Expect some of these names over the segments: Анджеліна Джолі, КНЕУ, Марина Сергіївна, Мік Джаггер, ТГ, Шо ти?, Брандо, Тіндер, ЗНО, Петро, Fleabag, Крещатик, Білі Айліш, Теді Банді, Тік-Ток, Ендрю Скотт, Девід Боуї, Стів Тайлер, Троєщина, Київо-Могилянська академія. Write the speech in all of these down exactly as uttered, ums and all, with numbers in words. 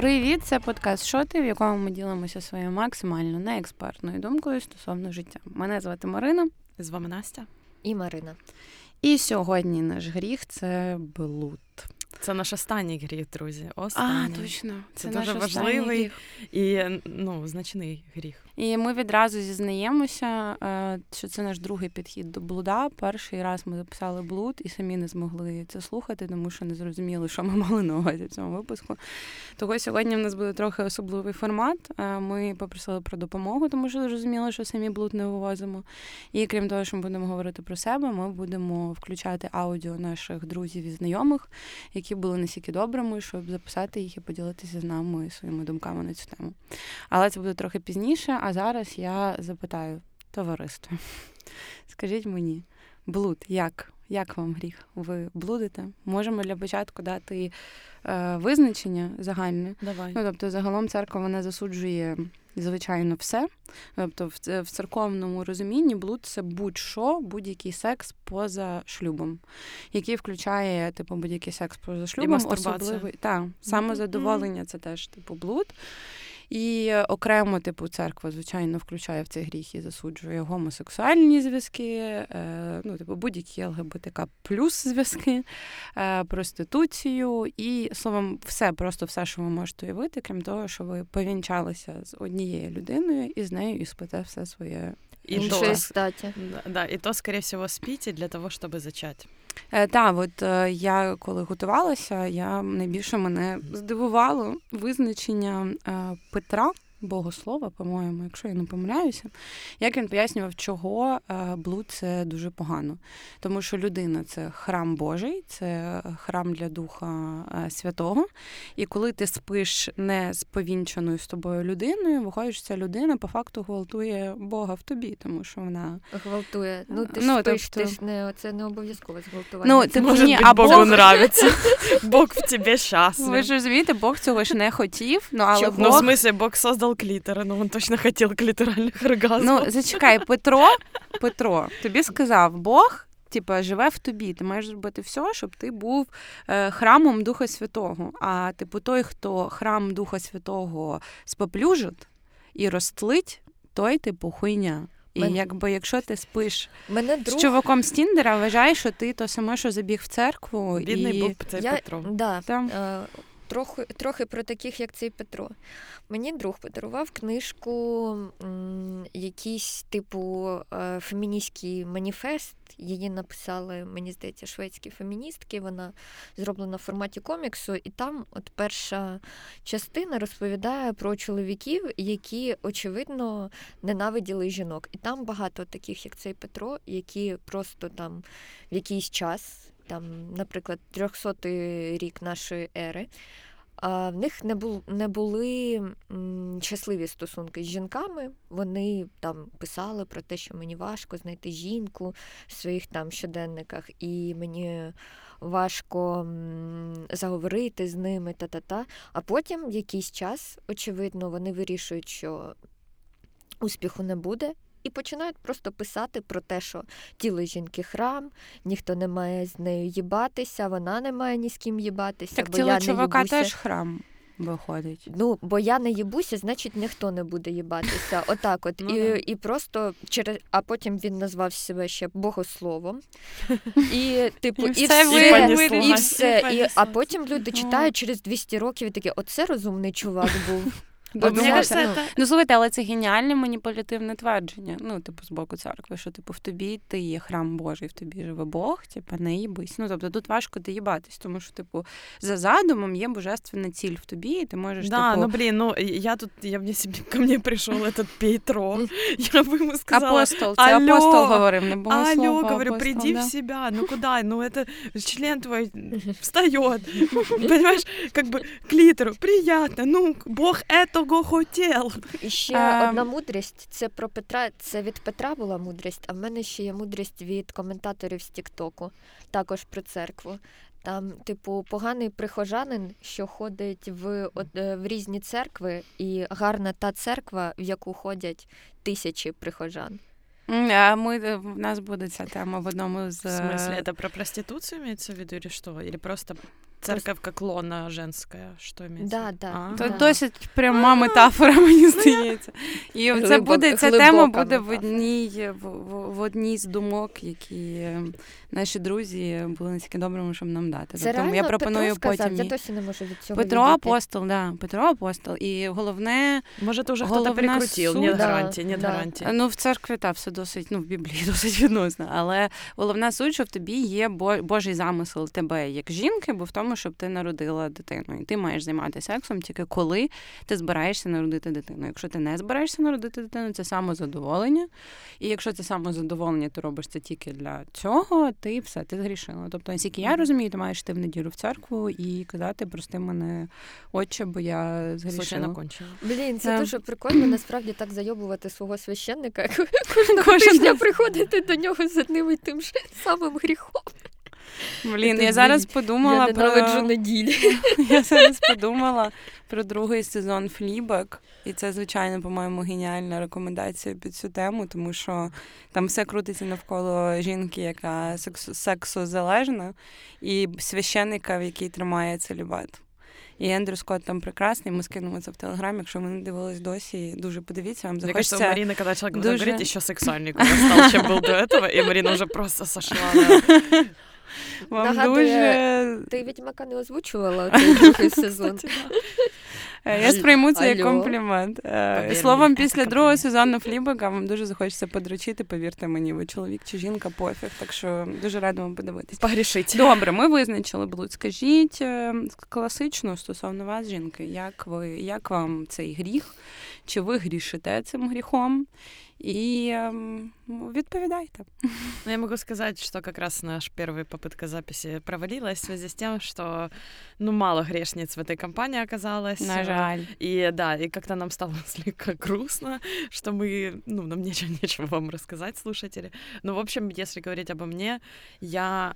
Привіт, це подкаст «Шо ти?», в якому ми ділимося своєю максимально неекспертною думкою стосовно життя. Мене звати Марина. З вами Настя. І Марина. І сьогодні наш гріх – це блуд. Це наш останній гріх, друзі. Останній. А, точно. Це, це дуже важливий гріх. І ну, значний гріх. І ми відразу зізнаємося, що це наш другий підхід до блуда. Перший раз ми записали блуд і самі не змогли це слухати, тому що не зрозуміли, що ми мали на увазі в цьому випуску. Того сьогодні в нас буде трохи особливий формат. Ми попросили про допомогу, тому що зрозуміли, що самі блуд не вивозимо. І крім того, що ми будемо говорити про себе, ми будемо включати аудіо наших друзів і знайомих, які були настільки добрими, щоб записати їх і поділитися з нами своїми думками на цю тему. Але це буде трохи пізніше, а зараз я запитаю товариство. Скажіть мені, блуд, як? Як вам гріх? Ви блудите? Можемо для початку дати е, визначення загальне. Давай. Ну, тобто, загалом церква, вона засуджує, звичайно, все. Тобто, в, в церковному розумінні блуд – це будь-що, будь-який секс поза шлюбом, який включає, типу, будь-який секс поза шлюбом. І мастурбація. Так, самозадоволення – це теж, типу, блуд. І окремо, типу, церква, звичайно, включає в цей гріх і засуджує гомосексуальні зв'язки, е, ну, типу, будь-які ЛГБТК плюс зв'язки, е, проституцію і, словом, все, просто все, що ви можете уявити, крім того, що ви повінчалися з однією людиною і з нею і спите все своє. І то, да, і то, скоріше всього, спіті для того, щоб зачати. Е, так, от е, я коли готувалася, я найбільше мене здивувало визначення е, Петра, богослова, по-моєму, якщо я не помиляюся, як він пояснював, чого е, блуд – це дуже погано. Тому що людина – це храм Божий, це храм для Духа е, Святого. І коли ти спиш не з повінченою з тобою людиною, виходить, що ця людина по факту гвалтує Бога в тобі, тому що вона… Гвалтує. Ну, ти ж ну, спиш, тобто... ти ж не, це не обов'язково зґвалтування. Ну, ти може, ні, а Богу нравиться. Бог в тебе щасливий. Ви ж розумієте, Бог цього ж не хотів, ну, але Бог… Ну, в смысле, Бог создав клитора, но он точно хотел клиторальных оргазмов. Ну, зачекай, Петро, Петро, тобі сказав Бог, типа, живе в тобі, ти маєш зробити все, щоб ти був е, храмом Духа Святого. А, типу, той, хто храм Духа Святого споплюжить і розтлить, той, типу, хуйня. І Мен... якби, якщо ти спиш друг... з чуваком з Тіндера, вважай, що ти то саме, що забіг в церкву. Бідний і... був цей Я... Петро. Да. Там... Трохи, трохи про таких, як цей Петро. Мені друг подарував книжку, м, якийсь, типу, феміністський маніфест. Її написали, мені здається, шведські феміністки. Вона зроблена в форматі коміксу. І там от перша частина розповідає про чоловіків, які, очевидно, ненавиділи жінок. І там багато таких, як цей Петро, які просто там в якийсь час... Там, наприклад, трьохсотий рік нашої ери, в них не були, не були щасливі стосунки з жінками. Вони там писали про те, що мені важко знайти жінку в своїх там щоденниках, і мені важко заговорити з ними, та-та-та. А потім якийсь час, очевидно, вони вирішують, що успіху не буде. І починають просто писати про те, що тіло жінки храм, ніхто не має з нею їбатися, вона не має ні з ким їбатися. Так, бо тіло я чувака не їбуся. Теж храм виходить. Ну, бо я не їбуся, значить ніхто не буде їбатися. Отак от. Ну, і, да. І просто через... А потім він назвав себе ще богословом. І, типу, і, і все. Ви... І, і все. І, а потім люди читають через двісті років і такі, оце розумний чувак був. Бо Бо це, це, ну, ну, слухайте, але це геніальне маніпулятивне твердження, ну, типу, з боку церкви, що, типу, в тобі ти є храм Божий, в тобі живе Бог, типу, не їбись. Ну, тобто, тут важко доїбатись, тому що, типу, за задумом є божественна ціль в тобі, і ти можеш, да, типу... Да, ну, блін, ну, я тут, я б не собі, ко мені прийшов этот Петро, я б йому сказала... Апостол, це алло, апостол говорив, не богослов, алло, говорю, прийди да. в себя, ну, куди, ну, это член твой встает, понимаешь, как бы, клитору, приятно, ну, Бог это того хотів. І ще а... одна мудрість, це про Петра, це від Петра була мудрість, а в мене ще є мудрість від коментаторів з Тік-Току, також про церкву. Там, типу, поганий прихожанин, що ходить в, в різні церкви, і гарна та церква, в яку ходять тисячі прихожан. А мы, у нас буде ця тема в одному з... В смысле, это про проституцию имеется в виду или что? Или просто Церковка клона женская, що імеється? Да, да, да. Досить пряма метафора, мені здається. І це буде, ця тема буде в одній, в, в, в одній з думок, які наші друзі були настільки добрими, щоб нам дати. Це тобто, я пропоную Петро потім. Сказав, я досі не можу від цього Петро відійти. Апостол, да, Петро Апостол. І головне, може, то вже хто-то перекрутив, нет гарантії, нет гарантії. Ну, в церкві та все досить, ну, в Біблії досить відносно, але головна суть, що в тобі є Божий замисел тебе як жінки, бо в тому, щоб ти народила дитину. І ти маєш займатися сексом тільки коли ти збираєшся народити дитину. Якщо ти не збираєшся народити дитину, це самозадоволення. І якщо це самозадоволення, ти робиш це тільки для цього, ти все, ти згрішила. Тобто, наскільки я розумію, ти маєш йти в неділю в церкву і казати, прости мене, отче, бо я згрішила. Блін, це дуже прикольно, насправді, так зайобувати свого священника. Кожного тижня приходити до нього з одним і тим ж самим гріхом. Блін, я зараз подумала я про... ненавиджу неділю. Я зараз подумала про другий сезон Fleabag. І це, звичайно, по-моєму, геніальна рекомендація під цю тему, тому що там все крутиться навколо жінки, яка сексозалежна, і священника, в якій тримає целібат. І Ендрю Скотт там прекрасний, ми скинемо це в Телеграм, якщо ви не дивились досі, дуже подивіться, вам захочеться. Мені кажется, Марина, коли чоловік буде дуже... говорити, ще сексуальний став, чим був до цього, і Марина вже просто сошла на... Вам нагадує, дуже... ти «Відьмака» не озвучувала той другий сезон. Я сприйму це як комплімент. Повірні. Словом, після другого сезону Флібага вам дуже захочеться подручити, повірте мені, ви чоловік чи жінка, пофіг. Так що дуже рада вам подивитись. Погрішіть. Добре, ми визначили блуд. Скажіть класично стосовно вас, жінки, як ви, як вам цей гріх? Чи ви грішите цим гріхом? И э, відповідай там. Ну, я могу сказать, что как раз наша первая попытка записи провалилась в связи с тем, что, ну, мало грешниц в этой компании оказалось. На жаль. И да, и как-то нам стало слегка грустно, что мы, ну, нам нечего, нечего вам рассказать, слушатели. Ну, в общем, если говорить обо мне, я,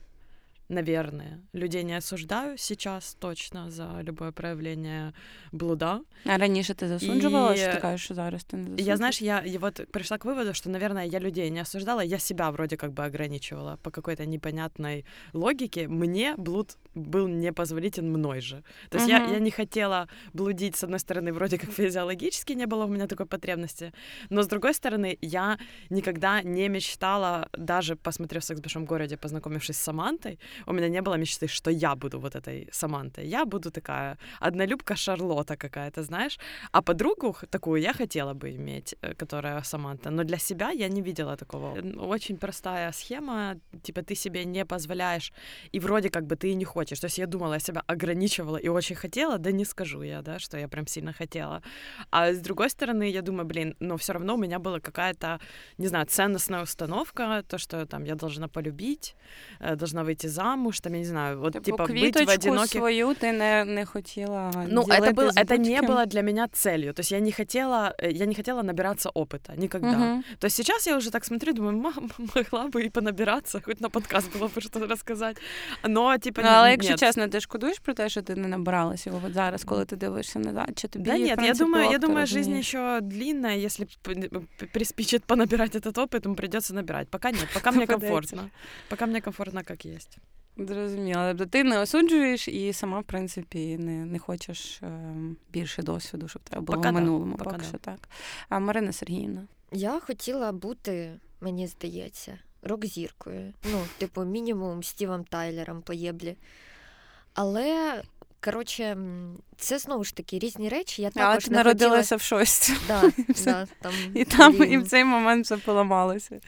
наверное, людей не осуждаю сейчас точно за любое проявление блуда. А раньше ты засуджувала, и... что ты кажешь, что зараз ты не засуджуєш? Я, знаешь, я и вот пришла к выводу, что, наверное, я людей не осуждала, я себя вроде как бы ограничивала по какой-то непонятной логике. Мне блуд был непозволителен мной же. То есть uh-huh. я, я не хотела блудить, с одной стороны, вроде как физиологически не было у меня такой потребности, но, с другой стороны, я никогда не мечтала, даже посмотрев «Секс в большом городе», познакомившись с Самантой, у меня не было мечты, что я буду вот этой Самантой. Я буду такая однолюбка Шарлотта какая-то, знаешь. А подругу такую я хотела бы иметь, которая Саманта. Но для себя я не видела такого. Очень простая схема. Типа ты себе не позволяешь, и вроде как бы ты и не хочешь. То есть я думала, я себя ограничивала и очень хотела. Да не скажу я, да, что я прям сильно хотела. А с другой стороны, я думаю, блин, но все равно у меня была какая-то, не знаю, ценностная установка. То, что там я должна полюбить, должна выйти за замуж, там, я не знаю, вот, типа, быть в одиноких... свою ты не, не хотела... Ну, это, был, это не было для меня целью, то есть я не хотела, я не хотела набираться опыта, никогда. Угу. То есть сейчас я уже так смотрю, думаю, мама, могла бы и понабираться, хоть на подкаст было бы что рассказать, но, типа, ну, але, нет. Якщо чесно, ти шкодуєш про те, що ти не набралась його вот зараз, коли ти дивишся назад, чи тобі, да, нет, в принципі, я думаю, я думаю, жизнь еще длинная, если приспичит понабирать этот опыт, ему придется набирать. Пока нет, пока мне комфортно. Пока мне комфортно, как есть. Зрозуміло. Тобто ти не осуджуєш і сама, в принципі, не, не хочеш більше досвіду, щоб треба було в минулому. Поки що так. А Марина Сергіївна? Я хотіла бути, мені здається, рок-зіркою. Ну, типу, мінімум Стівом Тайлером поєблі. Але, коротше, це, знову ж таки, різні речі. Я також а ти народилася хотіла... в шостій. Да, да, там... І там, і в цей момент все поламалося.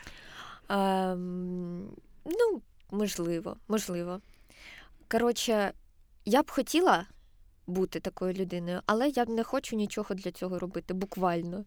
А, ну, Можливо, можливо. Коротше, я б хотіла бути такою людиною, але я не хочу нічого для цього робити, буквально.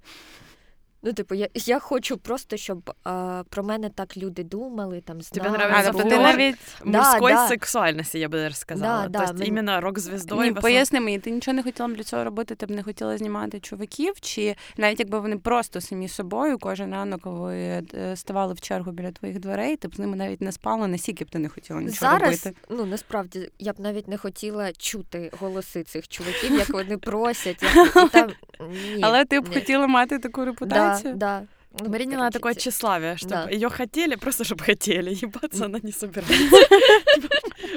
Ну, типу, я, я хочу просто, щоб а, про мене так люди думали, там, знали. Тебе нравиться блог? Ти навіть мужської да, сексуальності, я б даже сказала. Да, тобто, да, іменно мен... рок-звіздою. Ні, поясни мені, ти нічого не хотіла для цього робити, ти б не хотіла знімати чуваків, чи навіть якби вони просто самі собою кожен ранок ви ставали в чергу біля твоїх дверей, ти б з ними навіть не спала, настільки б ти не хотіла нічого зараз, робити. Зараз, ну, насправді, я б навіть не хотіла чути голоси цих чуваків, як вони просять. Як... Там... Ні, але ти б ні. хотіла мати таку репутацію. Да, да. Марина, она такое тщеславие, чтобы да. ее хотели, просто чтобы хотели, ебаться она не собирается.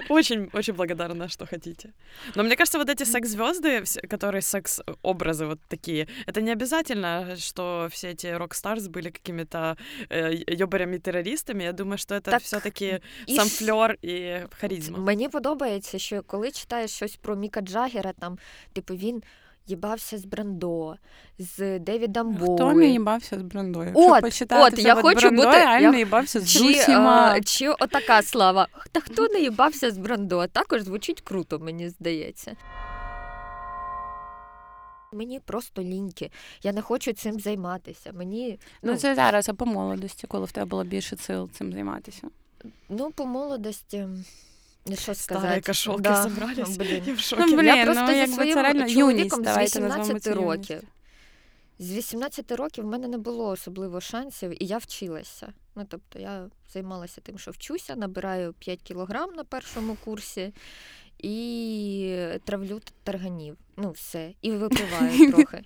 Очень-очень благодарна, что хотите. Но мне кажется, вот эти секс-звезды, которые секс-образы вот такие, это не обязательно, что все эти рок-старс были какими-то йобарями-террористами. Я думаю, что это все-таки сам флер і харизма. Мені подобається, що коли читаєш щось про Міка Джаггера, там, типу, він... їбався з Брандо, з Девідом Боуї. Хто не їбався з Брандо? От, почитати, от, я хочу Брандо бути... реально я... їбався з Джусіма. Чи, чи отака слава. Та хто не їбався з Брандо? Також звучить круто, мені здається. Мені просто ліньки. Я не хочу цим займатися. Мені... Ну, ну це зараз, а по молодості, коли в тебе було більше сил цим займатися? Ну, по молодості... Що старі кошолки да. зібрались, ну, я в шокі. Ну, блін, я просто ну, зі своїм чоловіком з вісімнадцяти років. З вісімнадцяти років в мене не було особливо шансів, і я вчилася. Ну, тобто, я займалася тим, що вчуся, набираю п'ять кілограм на першому курсі і травлю тарганів. Ну, все. І випиваю трохи.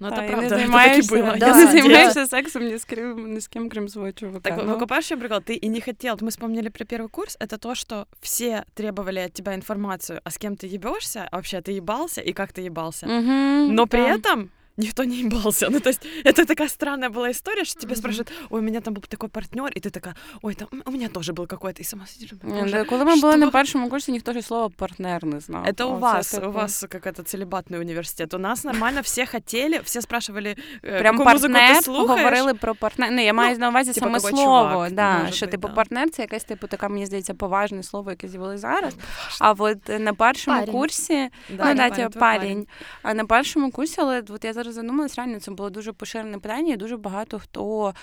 Ну, це правда, це так і було. Да, я не займаюся да. сексом ни с, кем, ни с кем, кроме своего чувака. Так, ну, купающий прикол, ты и не хотел. Мы вспомнили про первый курс, это то, что все требовали от тебя информацию, а с кем ты ебешься, а вообще ты ебался и как ты ебался. Угу, но да. при этом никто не ебался. Ну, то есть, это такая странная была история, что тебя спрашивают, ой, у меня там был такой партнер, и ты такая, ой, там, у меня тоже был какой-то, и сама сидишь. Да, коли ми були на першому курсі, ніхто ж слово «партнер» не знав. Это у вас, у вас какой-то целібатний університет. У нас нормально всі хотіли, всі спрашивали, яку музику ти слухаєш. Говорили про партнер, ну, я маю на увазі саме слово, що типу партнер – це якесь, типу, така, мені здається, поважне слово, яке з'явилось зараз. А от на першому курсі, ну, да, парень, а на першому курсі, але от я зараз задумалась, реально це було дуже поширене питання, і дуже багато хто,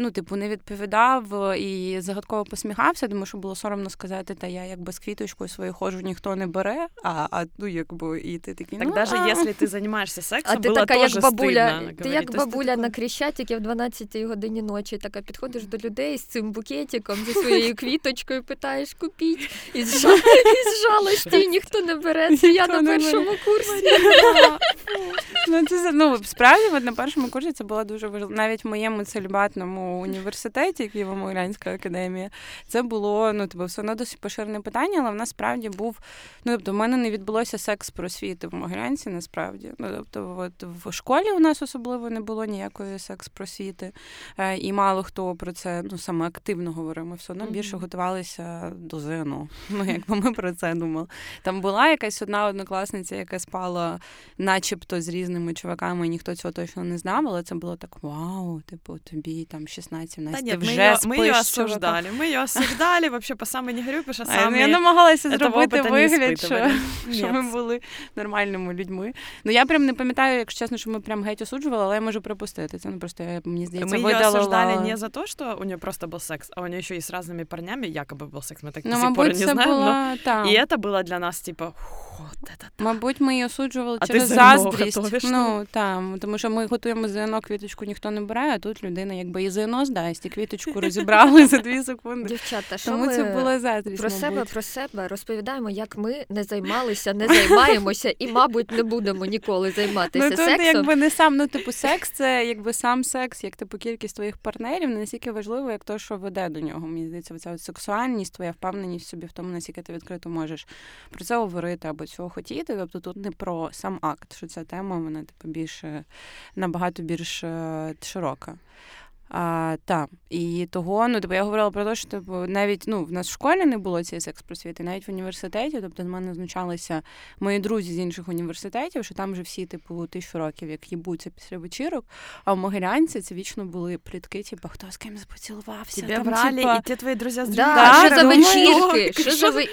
ну, типу, не відповідав і загадково посміхався, тому що було соромно сказати, та я якби з квіточкою свою ходжу, ніхто не бере, а, а ну, якби, і ти такий, ну, так, навіть якщо ти займаєшся сексом, було теж стидно. Ти як бабуля на Крещатику в дванадцятій годині ночі, така підходиш до людей з цим букетиком, зі своєю квіточкою, питаєш, купіть, і з жалості, ніхто не бере, це я на першому курсі. Ну, це, ну, справді, от на першому курсі це було дуже важливо. Навіть в моєму целібатному університеті, Києво-Могилянська академія, це було, ну, тобі, все одно досить поширене питання, але в нас справді був, ну, тобто, в мене не відбулося секс-просвіти в Могилянці, насправді. Ну, тобто, от в школі у нас особливо не було ніякої секс-просвіти, і мало хто про це, ну, саме активно говорив. Ми все одно більше готувалися до ЗНО, ну, якби ми про це думали. Там була якась одна однокласниця, яка спала начебто з різними чуваками, і ніхто цього точно не знав, але це було так, вау, типу, тобі там шістнадцять-сімнадцять, ти вже ми спиш. Ми її осуждали, ми її осуждали, взагалі, по саме не говорю, що самі... Ну, я намагалася зробити вигляд, що, що ми були нормальними людьми. Ну, я прям не пам'ятаю, якщо чесно, що ми прям геть осуджували, але я можу припустити. Це, ну, просто, я, мені здається, ми видалила... Ми її осуждали не за те, що у неї просто був секс, а у неї ще і з різними парнями якоби був секс, ми так до сих пор не знаємо. І це було для нас, типу, от це так. Мабуть, ми її осуджували через заздрість. Ну, там, тому що ми готуємо ЗНО, квіточку ніхто не бере, а тут людина якби і ЗНО здасть, і квіточку розібрали за дві секунди. Дівчата, що тому ми це була заздрість, про мабуть. себе, про себе розповідаємо, як ми не займалися, не займаємося і, мабуть, не будемо ніколи займатися ну, сексом. Ну, тут якби не сам, ну, типу, секс, це якби сам секс, як типу кількість твоїх партнерів, не настільки важливо, як то, що веде до нього. Мені здається, ця сексуальність, твоя впевненість в собі в тому, наскільки ти відкрито можеш про це говорити або цього хотіти. Тобто тут не про сам акт, що ця тема вона типу більше, набагато більш широка. А, та. І того, ну, тобі, я говорила про те, що тобі, навіть, ну, в нас в школі не було цієї секс-просвіти, навіть в університеті, тобто з мене знущалися мої друзі з інших університетів, що там вже всі, типу, тисячу років, як їбуться після вечірок, а в Могилянці це вічно були плітки, типу, хто з кимось поцілувався. Тебе брали, типу... і ті твої друзі з друзями. Да, що за вечірки? Що за ви...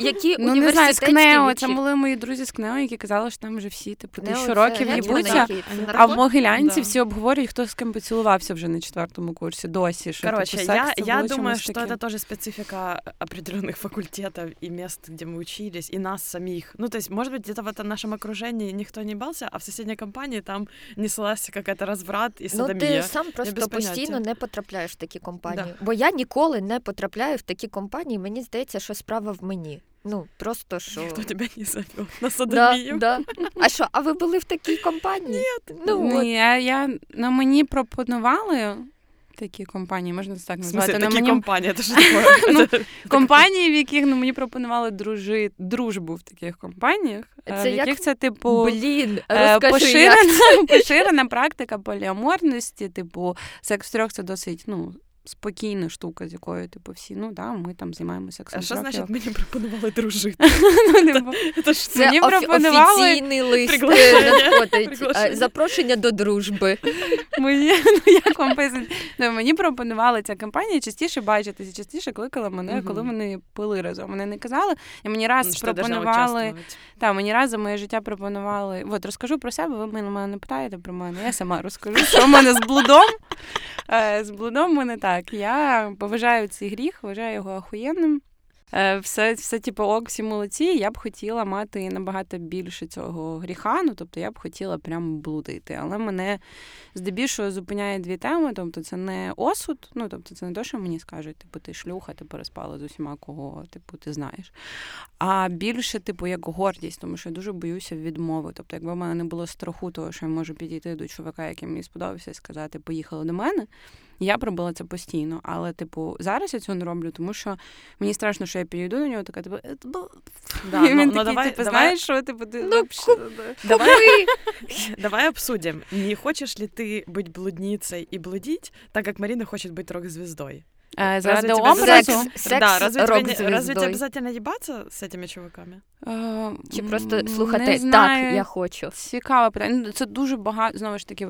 Які ну, університетські знаю, з КНЕУ, вечірки? Це були мої друзі з КНЕУ, які казали, що там вже всі, типу, тисячу років їбуться, а в Могилянці да. всі обговорюють, хто з ким поцілувався вже на четвертому курсі досі. Що короче, типу, секс, я, я думаю, что таким. Это тоже специфика определенных факультетов и мест, где мы учились, и нас самих. Ну, то есть, может быть, где-то в этом нашем окружении никто не бался, а в соседней компании там неслася какая-то разврат и садомія. Ну, ти сам просто постійно не потрапляєш в такі компанії. Да. Бо я ніколи не потрапляю в такі компанії, мені здається, що справа в мені. Ну, просто що... Ніхто тебе не завів на садомію. Да, да. А що, а ви були в такій компанії? Ні. Ну, Ні, от. я, я, ну, мені пропонували... такі компанії, можна це так назвати. В смысле, такі мені... компанії, це що таке? Ну, компанії, в яких ну, мені пропонували дружи... дружбу в таких компаніях, це в яких як... це, типу, Блін, розкажи, поширена, як... поширена практика поліаморності, типу, секс трьох – це досить, ну, спокійна штука, з якою, типу, всі, ну, да, ми там займаємося сексом. А що значить, мені пропонували дружити? Це офіційний лист надходить. Запрошення до дружби. Мені пропонували ця компанія частіше бачитися, частіше кликала мене, коли вони пили разом. Вони не казали, і мені раз пропонували... Так, мені раз за моє життя пропонували... От, розкажу про себе, ви мене не питаєте про мене, я сама розкажу, що в мене з блудом. З блудом в мене так. Я поважаю цей гріх, вважаю його охуєнним. Все, все типу, ок, всі молодці. Я б хотіла мати набагато більше цього гріха, ну, тобто я б хотіла прям блудити. Але мене здебільшого зупиняє дві теми, тобто це не осуд, ну, тобто це не те, що мені скажуть, типу, ти шлюха, ти переспала з усіма, кого, типу, ти знаєш. А більше, типу, як гордість, тому що я дуже боюся відмови. Тобто, якби в мене не було страху того, що я можу підійти до чувака, який мені сподобався, і сказати, поїхали до мене, я б робила це постійно, але, типу, зараз я цього не роблю, тому що мені страшно, що я підійду до нього, така, типу, да, і він ну, такий, давай, типу, давай... знаєш, що, типу, ти... Ну, давай, давай обсудим, не хочеш ли ти бути блудницей і блудить, так як Марина хоче бути рок-звездою? А, разве образу? Секс, секс, да, разве, тебе, разве тебе обязательно ебаться с этими чуваками? Uh, Чи просто слухати, так, я хочу. Цікаве питання. Це дуже багато, знову ж таки,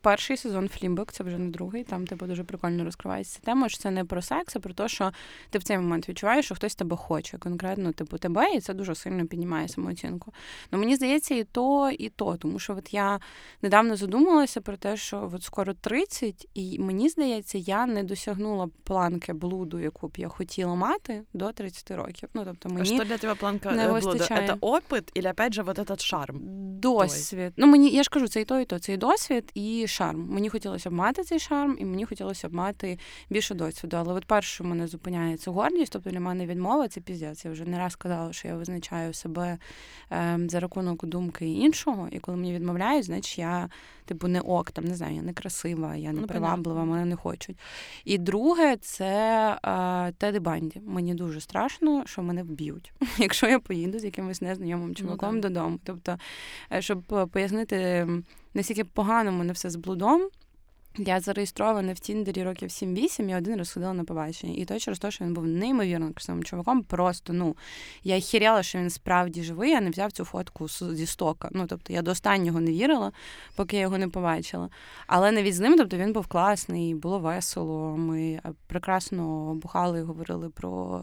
перший сезон Fleabag, це вже не другий, там типу, дуже прикольно розкривається тема, що це не про секс, а про те, що ти в цей момент відчуваєш, що хтось тебе хоче, конкретно типу, тебе, і це дуже сильно піднімає самооцінку. Ну, мені здається, і то, і то, тому що от я недавно задумалася про те, що от скоро тридцять, і мені здається, я не досягнула планки блуду, яку б я хотіла мати до тридцяти років. Ну, тобто мені що для тебе планка блуду? Це опит, і, опять же, вот этот шарм? Досвід. Той. Ну, мені, я ж кажу, це і то, і то. Це і досвід, і шарм. Мені хотілося б мати цей шарм, і мені хотілося б мати більше досвіду. Але от перше, що мене зупиняє, це гордість. Тобто для мене відмова, це піздець. Я вже не раз казала, що я визначаю себе е, за рахунок думки іншого, і коли мені відмовляють, значить, я, типу, не ок, там, не знаю, я не красива, я не ну, приваблива, мене не хочуть. І друге, це е, Теди Банді. Мені дуже страшно, що мене вб'ють, якщо я поїду з якимось незнайомим чоловіком ну, додому. Тобто, щоб пояснити, наскільки погано мене все з блудом, я зареєстрована в Тіндері років сім-вісім, я один раз ходила на побачення. І то через те, що він був неймовірно красивим чуваком, просто, ну, я хіряла, що він справді живий, я не взяв цю фотку зі стока. Ну, тобто, я до останнього не вірила, поки я його не побачила. Але навіть з ним, тобто, він був класний, було весело, ми прекрасно бухали і говорили про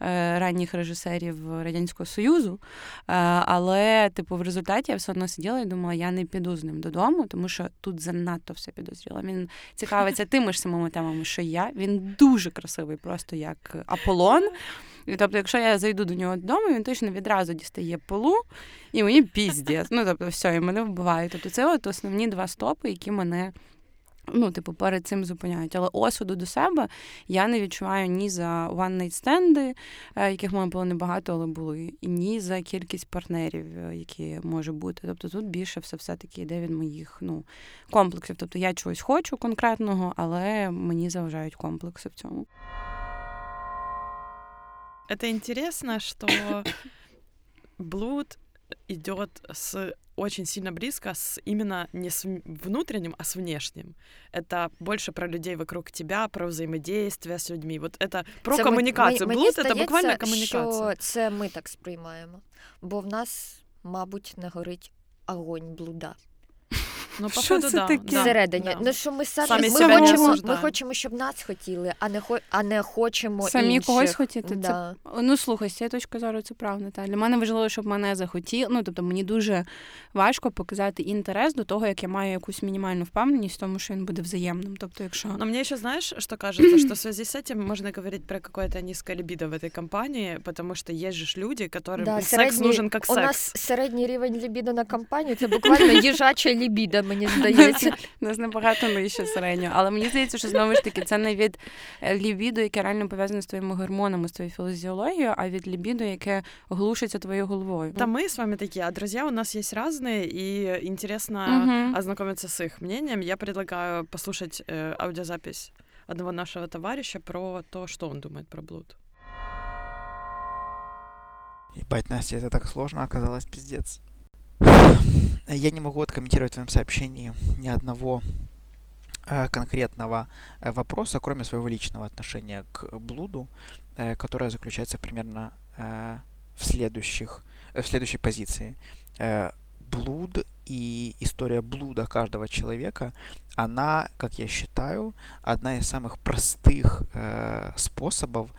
е, ранніх режисерів Радянського Союзу. Е, але, типу, в результаті я все одно сиділа і думала, я не піду з ним додому, тому що тут занадто все підозріло. Він цікавиться тими ж самими темами, що я. Він дуже красивий, просто як Аполлон. І, тобто, якщо я зайду до нього додому, він точно відразу дістає пилу, і мені піздець. Ну, тобто, все, і мене вбивають. Тобто, це от основні два стопи, які мене, ну, типу, перед цим зупиняють. Але осуду до себе я не відчуваю ні за one-night-стенди, яких в мене було небагато, але були, ні за кількість партнерів, які може бути. Тобто тут більше все все-таки йде від моїх, ну, комплексів. Тобто я чогось хочу конкретного, але мені заважають комплекси в цьому. Це інтересно, що блуд йде з очень сильно близко с именно не с внутренним, а с внешним. Это больше про людей вокруг тебя, про взаимодействие с людьми. Вот это про це комунікацію. Ми, Блуд – це буквально комунікація. Це ми так сприймаємо, бо в нас, мабуть, не горить огонь блуда. Ну, походу, да, да, всередині. Да. Ну, що ми самі, самі ми, хочемо, ми хочемо, щоб нас хотіли, а не, хо... а не хочемо самі інших. Самі когось хотіти. Да. Це... Ну, слухай, з цієї точки зору це правда. Та. Для мене важливо, щоб мене захотіли. Ну, тобто, мені дуже важко показати інтерес до того, як я маю якусь мінімальну впевненість в тому, що він буде взаємним. Тобто, якщо... Ну, мені ще, знаєш, що кажеться, що в зв'язку з цим можна говорити про якесь низьке лібідо в этой компанії, тому що є ж люди, которым да, секс середній... нужен як секс. У нас середній рівень лібідо на компанію – це буквально їжаче лібідо. Мені здається, у нас набагато нижче середнього. Але мені здається, що знову ж таки це не від лібідо, яке реально пов'язане з твоїми гормонами, з твоєю фізіологією, а від лібідо, яке глушиться твоєю головою. Та ми з вами такі, а друзі у нас є різні, і цікаво ознайомитися з їх мненням. Я пропоную послухати аудіозапись одного нашего товарища про то, что он думает про блуд. Ебать, Настя, это так сложно оказалось, пиздец. Я не могу откомментировать в твоем сообщении ни одного конкретного вопроса, кроме своего личного отношения к блуду, которое заключается примерно в следующих, в следующей позиции. Блуд и история блуда каждого человека, она, как я считаю, одна из самых простых э, способов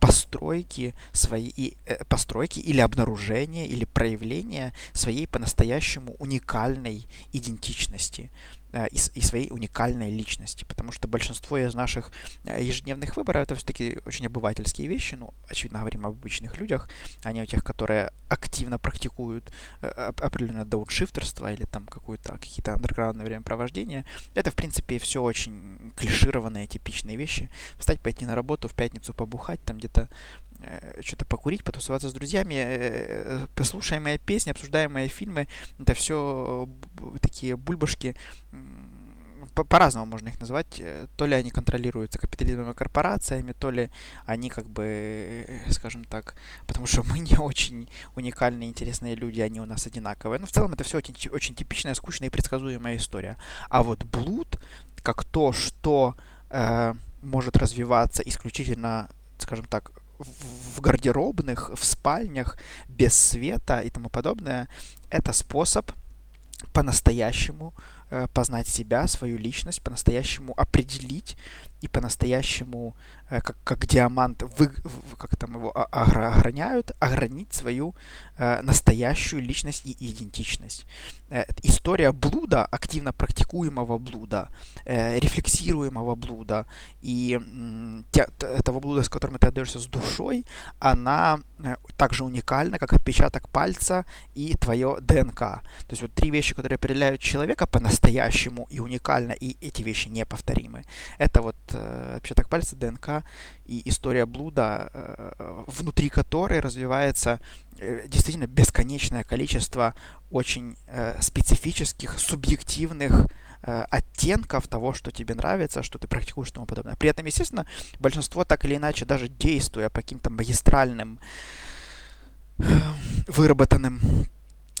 постройки своей, э, постройки или обнаружения, или проявления своей по-настоящему уникальной идентичности э, и, и своей уникальной личности. Потому что большинство из наших ежедневных выборов — это все-таки очень обывательские вещи, ну, очевидно, говорим об обычных людях, а не о тех, которые активно практикуют э, определенное дауншифтерство или там какую-то, какие-то андерграундные времяпровождения. Это, в принципе, все очень клишированные, типичные вещи. Встать, пойти на работу, в пятницу побухать, там где-то э, что-то покурить, потусоваться с друзьями, э, э, слушаемые песни, обсуждаемые фильмы. Это все такие бульбашки. По-разному можно их назвать. То ли они контролируются капитализмом и корпорациями, то ли они как бы, скажем так, потому что мы не очень уникальные, интересные люди, они у нас одинаковые. Но в целом это все очень, очень типичная, скучная и предсказуемая история. А вот блуд, как то, что э, может развиваться исключительно, скажем так, в гардеробных, в спальнях, без света и тому подобное, это способ по-настоящему познать себя, свою личность, по-настоящему определить и по-настоящему, как, как диамант, вы, как там его ограняют, огранить свою настоящую личность и идентичность. История блуда, активно практикуемого блуда, рефлексируемого блуда и того блуда, с которым ты отдаешься с душой, она также уникальна, как отпечаток пальца и твое ДНК. То есть вот три вещи, которые определяют человека по-настоящему, по-настоящему и уникально, и эти вещи неповторимы. Это вот э, отпечаток пальца, ДНК и история блуда, э, внутри которой развивается э, действительно бесконечное количество очень э, специфических, субъективных э, оттенков того, что тебе нравится, что ты практикуешь и тому подобное. При этом, естественно, большинство так или иначе, даже действуя по каким-то магистральным, э, выработанным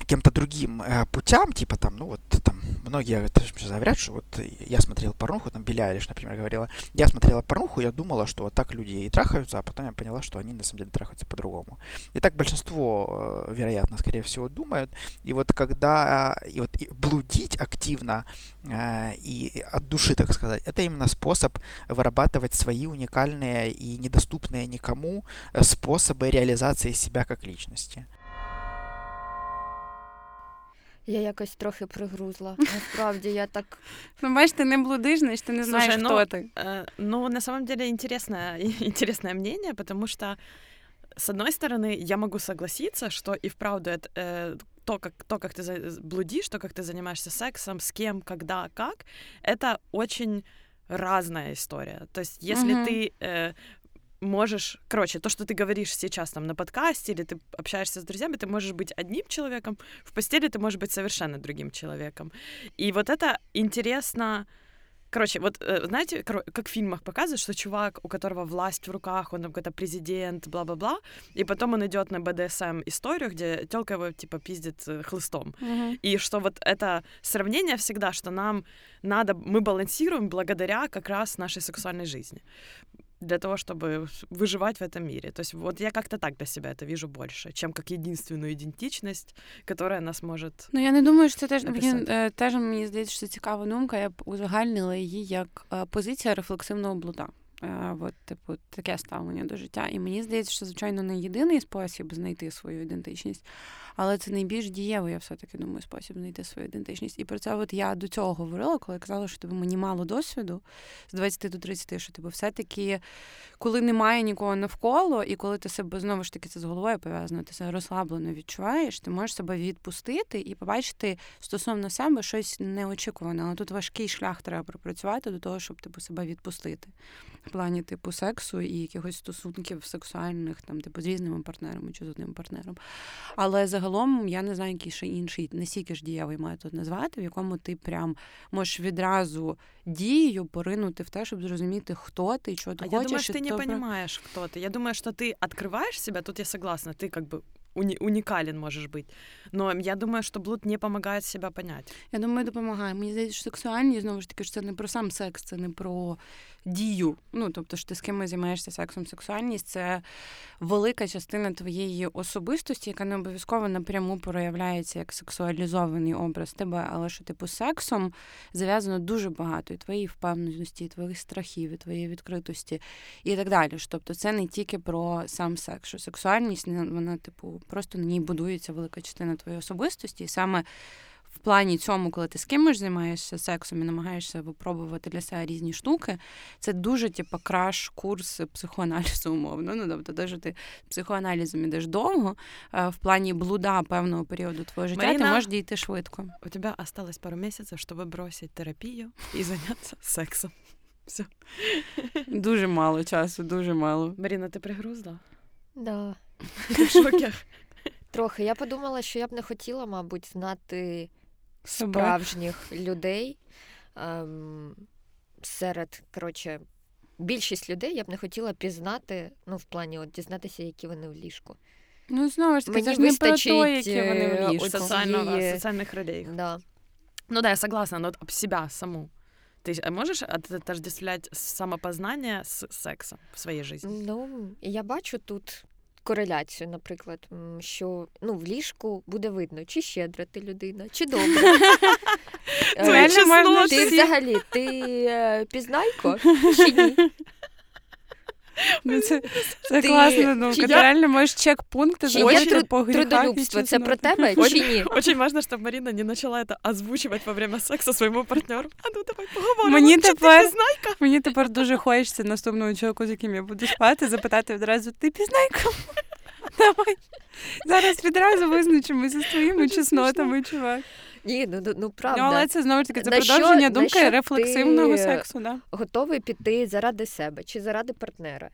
кем-то другим э, путям, типа там, ну вот там, многие это заверяют, что вот я смотрел порнуху, там Билли Айлиш, например, говорила, я смотрела порнуху, я думала, что вот так люди и трахаются, а потом я поняла, что они на самом деле трахаются по-другому. И так большинство, э, вероятно, скорее всего, думают. И вот когда э, и вот, и блудить активно э, и от души, так сказать, это именно способ вырабатывать свои уникальные и недоступные никому способы реализации себя как личности. Я якось трохи пригрузла. Насправді, я так... Ну, бачиш, ти не блудиш, значит, ты не знаешь, Слушай, кто ну, ты. Э, ну, на самом деле, интересное, интересное мнение, потому что, с одной стороны, я могу согласиться, что и вправду это, э, то, как, то, как ты блудишь, то, как ты занимаешься сексом, с кем, когда, как, это очень разная история. То есть, если угу. ты... Э, можешь, короче, то, что ты говоришь сейчас там на подкасте, или ты общаешься с друзьями, ты можешь быть одним человеком, в постели ты можешь быть совершенно другим человеком. И вот это интересно... Короче, вот знаете, как в фильмах показывают, что чувак, у которого власть в руках, он там какой-то президент, бла-бла-бла, и потом он идет на бэ дэ эс эм-историю, где тёлка его, типа, пиздит хлыстом. Mm-hmm. И что вот это сравнение всегда, что нам надо... Мы балансируем благодаря как раз нашей сексуальной жизни. Для того, чтобы выживать в этом мире. То есть вот я как-то так для себя это вижу больше, чем как единственную идентичність, которая нас може... Ну, я не думаю, що це теж, мені, теж мені здається, що це цікава думка. Я б узагальнила її як позиція рефлексивного блуда. От, типу, таке ставлення до життя. І мені здається, що, звичайно, не єдиний спосіб знайти свою ідентичність, але це найбільш дієвий, я все-таки думаю, спосіб знайти свою ідентичність. І про це от я до цього говорила, коли казала, що тобі мені мало досвіду з двадцяти до тридцяти, що тобі все-таки, коли немає нікого навколо, і коли ти себе, знову ж таки, це з головою пов'язано, ти себе розслаблено відчуваєш, ти можеш себе відпустити і побачити стосовно себе щось неочікуване. Але тут важкий шлях треба пропрацювати до того, щоб типу, себе відпустити. в плані типу сексу і якихось стосунків сексуальних там, типу, з різними партнерами чи з одним партнером. Але загалом я не знаю, який ще інший, не стільки ж дієвий метод назвати, в якому ти прям можеш відразу дією поринути в те, щоб зрозуміти, хто ти, що ти а хочеш. А я думаю, що ти не розумієш, про... хто ти. Я думаю, що ти відкриваєш себе, тут я согласна, ти як би уникален можешь быть. Но я думаю, что блуд не помогает себя понять. Я думаю, допомагає. Мені здається, що сексуальність, знову ж таки, що це не про сам секс, це не про дію. Ну, тобто, що ти з кимось займаєшся сексом, сексуальність – це велика частина твоєї особистості, яка не обов'язково напряму проявляється як сексуалізований образ тебе, але що, типу, сексом зав'язано дуже багато і твоєї впевненості, і твоїх страхів, і твоєї відкритості, і так далі. Що, тобто, це не тільки про сам секс. Що сексуальність, вона, типу, просто на ній будується велика частина твоєї особистості. І саме в плані цьому, коли ти з кимось займаєшся сексом і намагаєшся випробувати для себе різні штуки, це дуже, типу, краш-курс психоаналізу умовно. Ну, тобто, те, що ти психоаналізом ідеш довго, в плані блуда певного періоду твого життя, Марина, ти можеш дійти швидко. У тебе осталось пару місяців, щоб бросити терапію і зайнятися сексом. Все. Дуже мало часу, дуже мало. Марина, ти пригрузла? Да. В шоках. Трохи. Я подумала, що я б не хотіла, мабуть, знати Собак. справжніх людей. Ем, серед, коротше, більшість людей я б не хотіла пізнати, ну, в плані, от, дізнатися, які вони в ліжку. Ну, знову ж таки, це ж не про те, які вони в ліжку. Соціального, соціальних ролей. Да. Ну, да, я согласна, но об себя саму. Ты можешь отождествлять самопознание с сексом в своей жизни? Ну, я бачу тут кореляцію, наприклад, що, ну, в ліжку буде видно, чи щедра ти людина, чи добра. Ти взагалі, ти пізнайко чи ні? Ну, це це ти... класна думка. Я... Ти реально можеш чек-пункти зробити по гріхах. Трудолюбство, це про тебе чи ні? Очень важно, щоб Марина не почала це озвучувати во время сексу своєму партнеру. А ну давай поговоримо, мені чи тепер... ти пізнайка? Мені тепер дуже хочеться наступного чоловіка, з яким я буду спати, запитати відразу, ти пізнайка? Давай. Зараз відразу визначимося з твоїми чеснотами, чувак. Ні, ну, ну правда. Ну, але це, знову ж таки, це на продовження що, думки рефлексивного сексу. Да? Готовий піти заради себе чи заради партнера?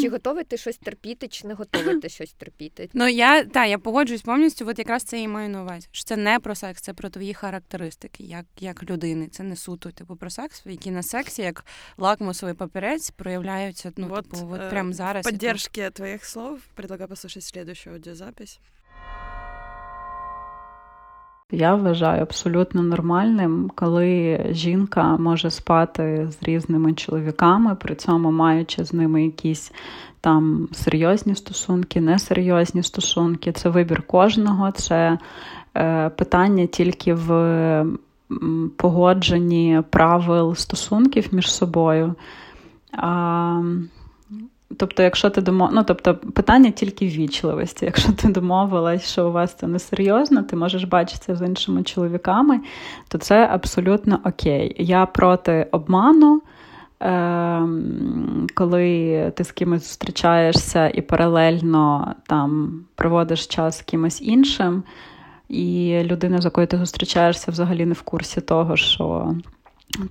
Чи готовий ти щось терпіти, чи не готовий ти щось терпіти? Ну, я, та, я погоджуюсь повністю, от якраз це і маю на увазі. Що це не про секс, це про твої характеристики, як, як людини. Це не суто, типу, про секс, які на сексі, як лакмусовий папірець, проявляються, ну, вот, типу, от прямо зараз. В підтримці твоїх слов предлагаю послухати слідуючу аудіозапись. Я вважаю абсолютно нормальним, коли жінка може спати з різними чоловіками, при цьому маючи з ними якісь там серйозні стосунки, несерйозні стосунки. Це вибір кожного, це е, питання тільки в погодженні правил стосунків між собою. А, Тобто, якщо ти домов... ну, тобто, питання тільки ввічливості. Якщо ти домовилась, що у вас це несерйозно, ти можеш бачитися з іншими чоловіками, то це абсолютно окей. Я проти обману, коли ти з кимось зустрічаєшся і паралельно там проводиш час з кимось іншим, і людина, з якою ти зустрічаєшся, взагалі не в курсі того, що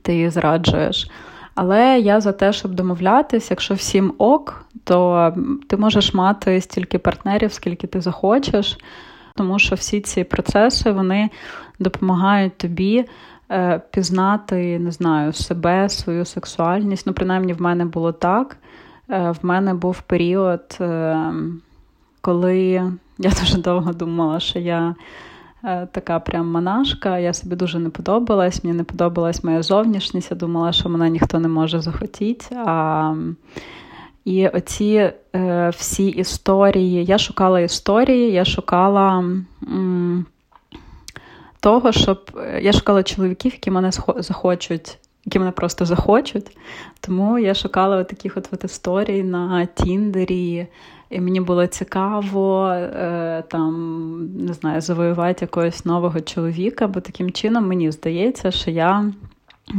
ти зраджуєш. Але я за те, щоб домовлятись, якщо всім ок, то ти можеш мати стільки партнерів, скільки ти захочеш, тому що всі ці процеси, вони допомагають тобі е, пізнати, не знаю, себе, свою сексуальність. Ну, принаймні, в мене було так. Е, в мене був період, е, коли я дуже довго думала, що я... така прям монашка, я собі дуже не подобалась, мені не подобалась моя зовнішність, я думала, що мене ніхто не може захотіти. А... І оці е, всі історії, я шукала історії, я шукала м- того, щоб... Я шукала чоловіків, які мене схо- захочуть, які мене просто захочуть, тому я шукала от таких от, от історій на Тіндері, і мені було цікаво е, там, не знаю, завоювати якогось нового чоловіка, бо таким чином мені здається, що я е,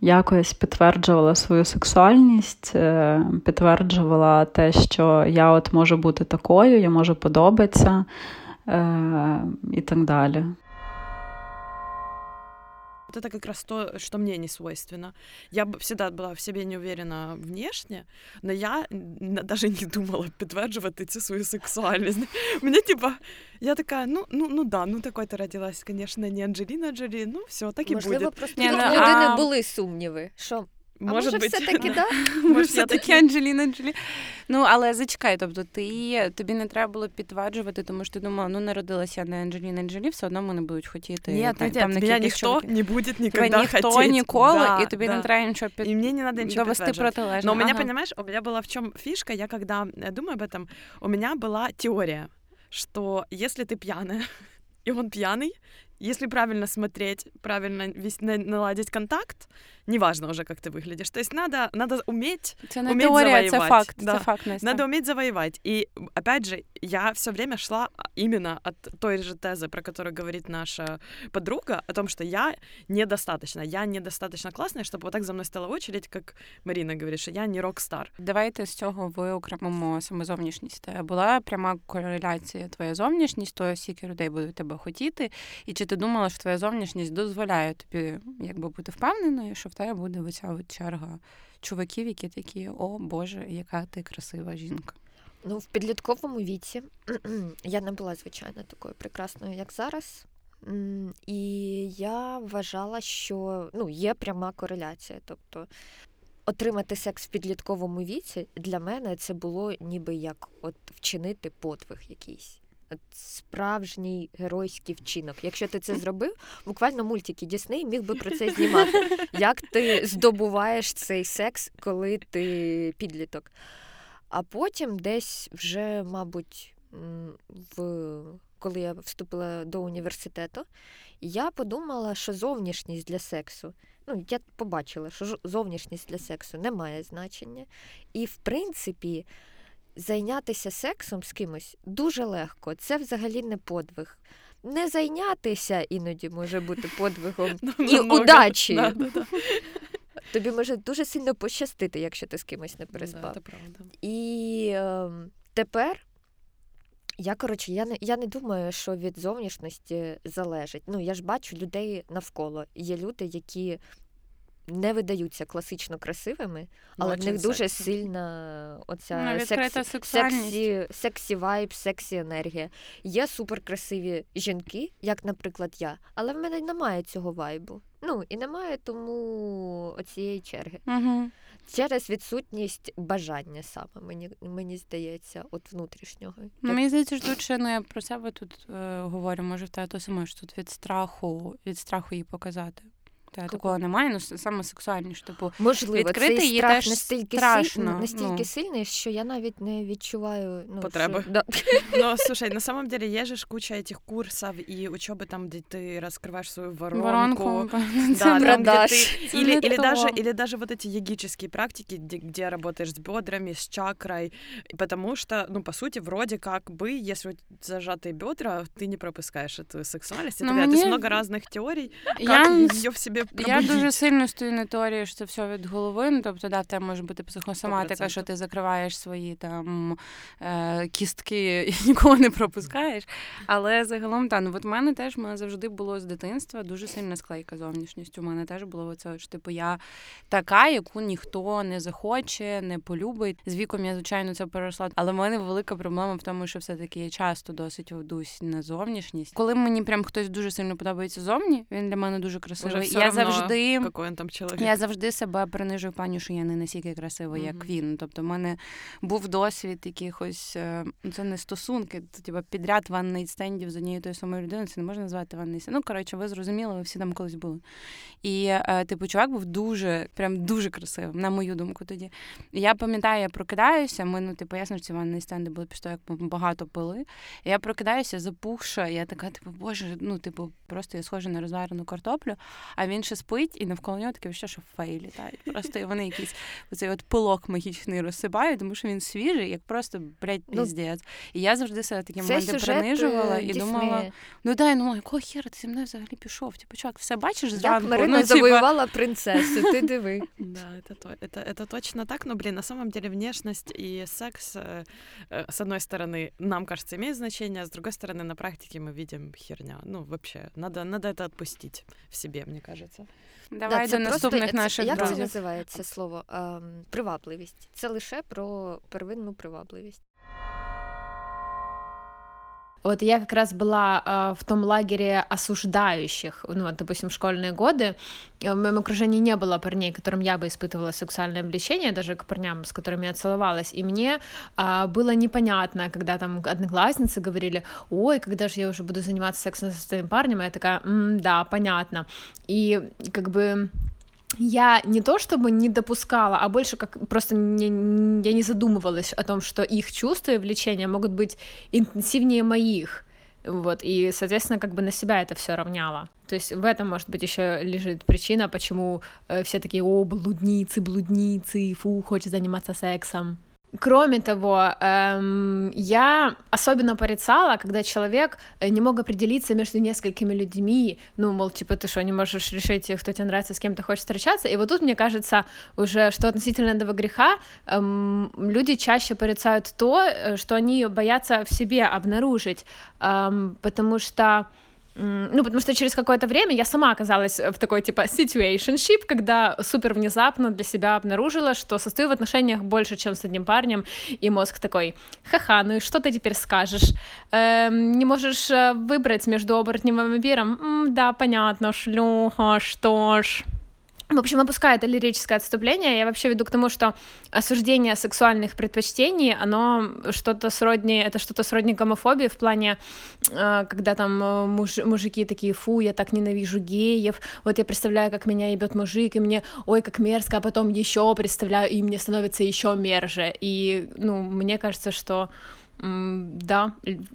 якось підтверджувала свою сексуальність, е, підтверджувала те, що я от можу бути такою, я можу подобатися е, і так далі. Вот это как раз то, что мне не свойственно. Я всегда была в себе не уверена внешне, но я даже не думала подтверждать эти свою сексуальность. Мне типа, я такая, ну, ну, ну да, ну такой-то родилась, конечно, не Анджеліна Джолі, ну все, так і буде. Можливо, просто не, ну, а... людини були сумніви, що а може, може все-таки, да? Може, все-таки Анджеліна Джолі. Ну, але зачекай, тобто ти, тобі не треба було підтверджувати, тому що ти думала, ну, народилася не Анджеліна Джолі, все одно мене будуть хотіти. Ні, там, там не кількість чоловіків. Ніхто не буде ніколи хотіти. Ніхто ніколи, да, і тобі да. не треба нічого під... І мені не треба нічого підтверджувати. Но у мене, понимаєш, у мене була в чому фішка, я, коли думаю об этом, у мене була теорія, що якщо ти п'яна, і він п'яний, если правильно смотреть, правильно вести, наладить контакт, неважно уже, как ты выглядишь. То есть надо, надо уметь, это уметь теория, завоевать. Это факт, да. это факт, Настя. Надо уметь завоевать. И, опять же, я все время шла именно от той же тезы, про которую говорит наша подруга, о том, что я недостаточно. Я недостаточно классная, чтобы вот так за мной стала очередь, как Марина говорит, что я не рок-стар. Давайте з цього виокремимо саме зовнішність. Була пряма кореляція твоя зовнішність, то скільки людей будуть тебе хотіти, і чи ти думала, що твоя зовнішність дозволяє тобі якби бути впевненою, що в тебе буде оця черга чуваків, які такі, о Боже, яка ти красива жінка. Ну, в підлітковому віці я не була, звичайно, такою прекрасною, як зараз. І я вважала, що ну, є пряма кореляція. Тобто отримати секс в підлітковому віці для мене це було ніби як от вчинити подвиг якийсь. Справжній геройський вчинок. Якщо ти це зробив, буквально мультики Дісней міг би про це знімати. Як ти здобуваєш цей секс, коли ти підліток. А потім десь вже, мабуть, в... коли я вступила до університету, я подумала, що зовнішність для сексу, ну, я побачила, що зовнішність для сексу не має значення. І, в принципі, зайнятися сексом з кимось дуже легко. Це взагалі не подвиг. Не зайнятися іноді може бути подвигом і удачі. Тобі може дуже сильно пощастити, якщо ти з кимось не переспав. І тепер я, коротше, я не, я не думаю, що від зовнішності залежить. Ну, я ж бачу людей навколо. Є люди, які не видаються класично красивими, але в них дуже сильна оця ну, сексі, сексі, сексі вайб, сексі енергія. Є суперкрасиві жінки, як, наприклад, я, але в мене немає цього вайбу. Ну, і немає тому оцієї черги. Угу. Через відсутність бажання саме, мені, мені здається, от внутрішнього. Ну, мені здається, що тут ще, ну, я про себе тут е, говорю, може, в те то саме, що тут від страху, від страху її показати. Та, такого немає, ну саме сексуальніше. Типу, можливо, цей страх настільки, страшно, силь, настільки ну. сильний, що я навіть не відчуваю... Ну, потреби. Що, да. Но, слушай, на самом деле, є ж куча этих курсів і учоби там, де ти розкриваєш свою воронку. Воронку. Да, там, де ти... Или, или, даже, или даже вот эти йогические практики, где, где работаешь с бедрами, с чакрой, потому что, ну, по сути, вроде как бы, если зажатые бедра, ты не пропускаешь эту сексуальность. Это, мені... это много разных теорий, как я... ее в себе. Я дуже сильно стою на теорії, що це все від голови, ну, тобто, да, в тебе може бути психосоматика, що ти закриваєш свої там е- кістки і нікого не пропускаєш, але загалом, так, ну, от в мене теж, в мене завжди було з дитинства дуже сильна склейка зовнішністю, у мене теж було оце, що, типу, я така, яку ніхто не захоче, не полюбить, з віком я, звичайно, це переросла, але в мене велика проблема в тому, що все-таки я часто досить ведусь на зовнішність. Коли мені прям хтось дуже сильно подобається зовні, він для мене дуже красивий, я завжди, я завжди себе принижую пані, що я не настільки красива, mm-hmm. як він. Тобто в мене був досвід якихось, це не стосунки, це підряд ван-найт-стендів з однією тою самою людиною, це не можна назвати ван-найт-стендом. Ну, коротше, ви зрозуміли, ви всі там колись були. І, типу, чувак був дуже, прям дуже красивим, на мою думку тоді. Я пам'ятаю, я прокидаюся, ми, ну, типу, ясно, що ці ван-найт-стенди були після того, як ми багато пили. Я прокидаюся, запухша, я така, типу, боже, ну, типу, просто я схожа на розварену картоплю, а він ще спить, і навколо нього таке ще, що феї літають. Просто вони якийсь оцей от пилок магічний розсипають, тому що він свіжий, як просто, блядь, піздець. І я завжди себе такі моменти принижувала і Діснея. Думала, ну дай, ну якого хера ти зі мною взагалі пішов? Типу, чувак, все бачиш зранку? Як Марина ну, завоювала типа... принцесу, ти диви. Да, это, это, это точно так, но, блин, на самом деле внешность и секс, с одной стороны, нам кажется, имеет значение, а с другой стороны, на практике мы видим херня. Ну, вообще, надо, надо это отпустить в себе, мне кажется. називається? Давай да, до наступних просто, наших це, як друзів. Як це називається слово? А, привабливість. Це лише про первинну привабливість. Вот я как раз была э, в том лагере осуждающих, ну, вот, допустим, школьные годы. В моем окружении не было парней, которым я бы испытывала сексуальное влечение, даже к парням, с которыми я целовалась. И мне э, было непонятно, когда там одноклассницы говорили: «Ой, когда же я уже буду заниматься сексом со своим парнем?» И я такая: «М, да, понятно». И как бы... Я не то чтобы не допускала, а больше как просто не, я не задумывалась о том, что их чувства и влечения могут быть интенсивнее моих, вот, и, соответственно, как бы на себя это все равняло. То есть в этом, может быть, еще лежит причина, почему все такие: «О, блудницы, блудницы, фу, хочешь заниматься сексом». Кроме того, эм, я особенно порицала, когда человек не мог определиться между несколькими людьми, ну, мол, типа, ты что, не можешь решить, кто тебе нравится, с кем ты хочешь встречаться, и вот тут, мне кажется, уже, что относительно этого греха, эм, люди чаще порицают то, что они боятся в себе обнаружить, эм, потому что... Ну, потому что через какое-то время я сама оказалась в такой, типа, situationship, когда супер внезапно для себя обнаружила, что состою в отношениях больше, чем с одним парнем, и мозг такой: ха-ха, ну и что ты теперь скажешь? Эм, не можешь выбрать между оборотнем и вампиром? М, да, понятно, шлюха, что ж... В общем, опускает это лирическое отступление. Я вообще веду к тому, что осуждение сексуальных предпочтений, оно что-то сродни, это что-то сродни гомофобии в плане, когда там муж, мужики такие: фу, я так ненавижу геев, вот я представляю, как меня ебет мужик, и мне, ой, как мерзко, а потом еще представляю, и мне становится еще мерже. И, ну, мне кажется, что, да,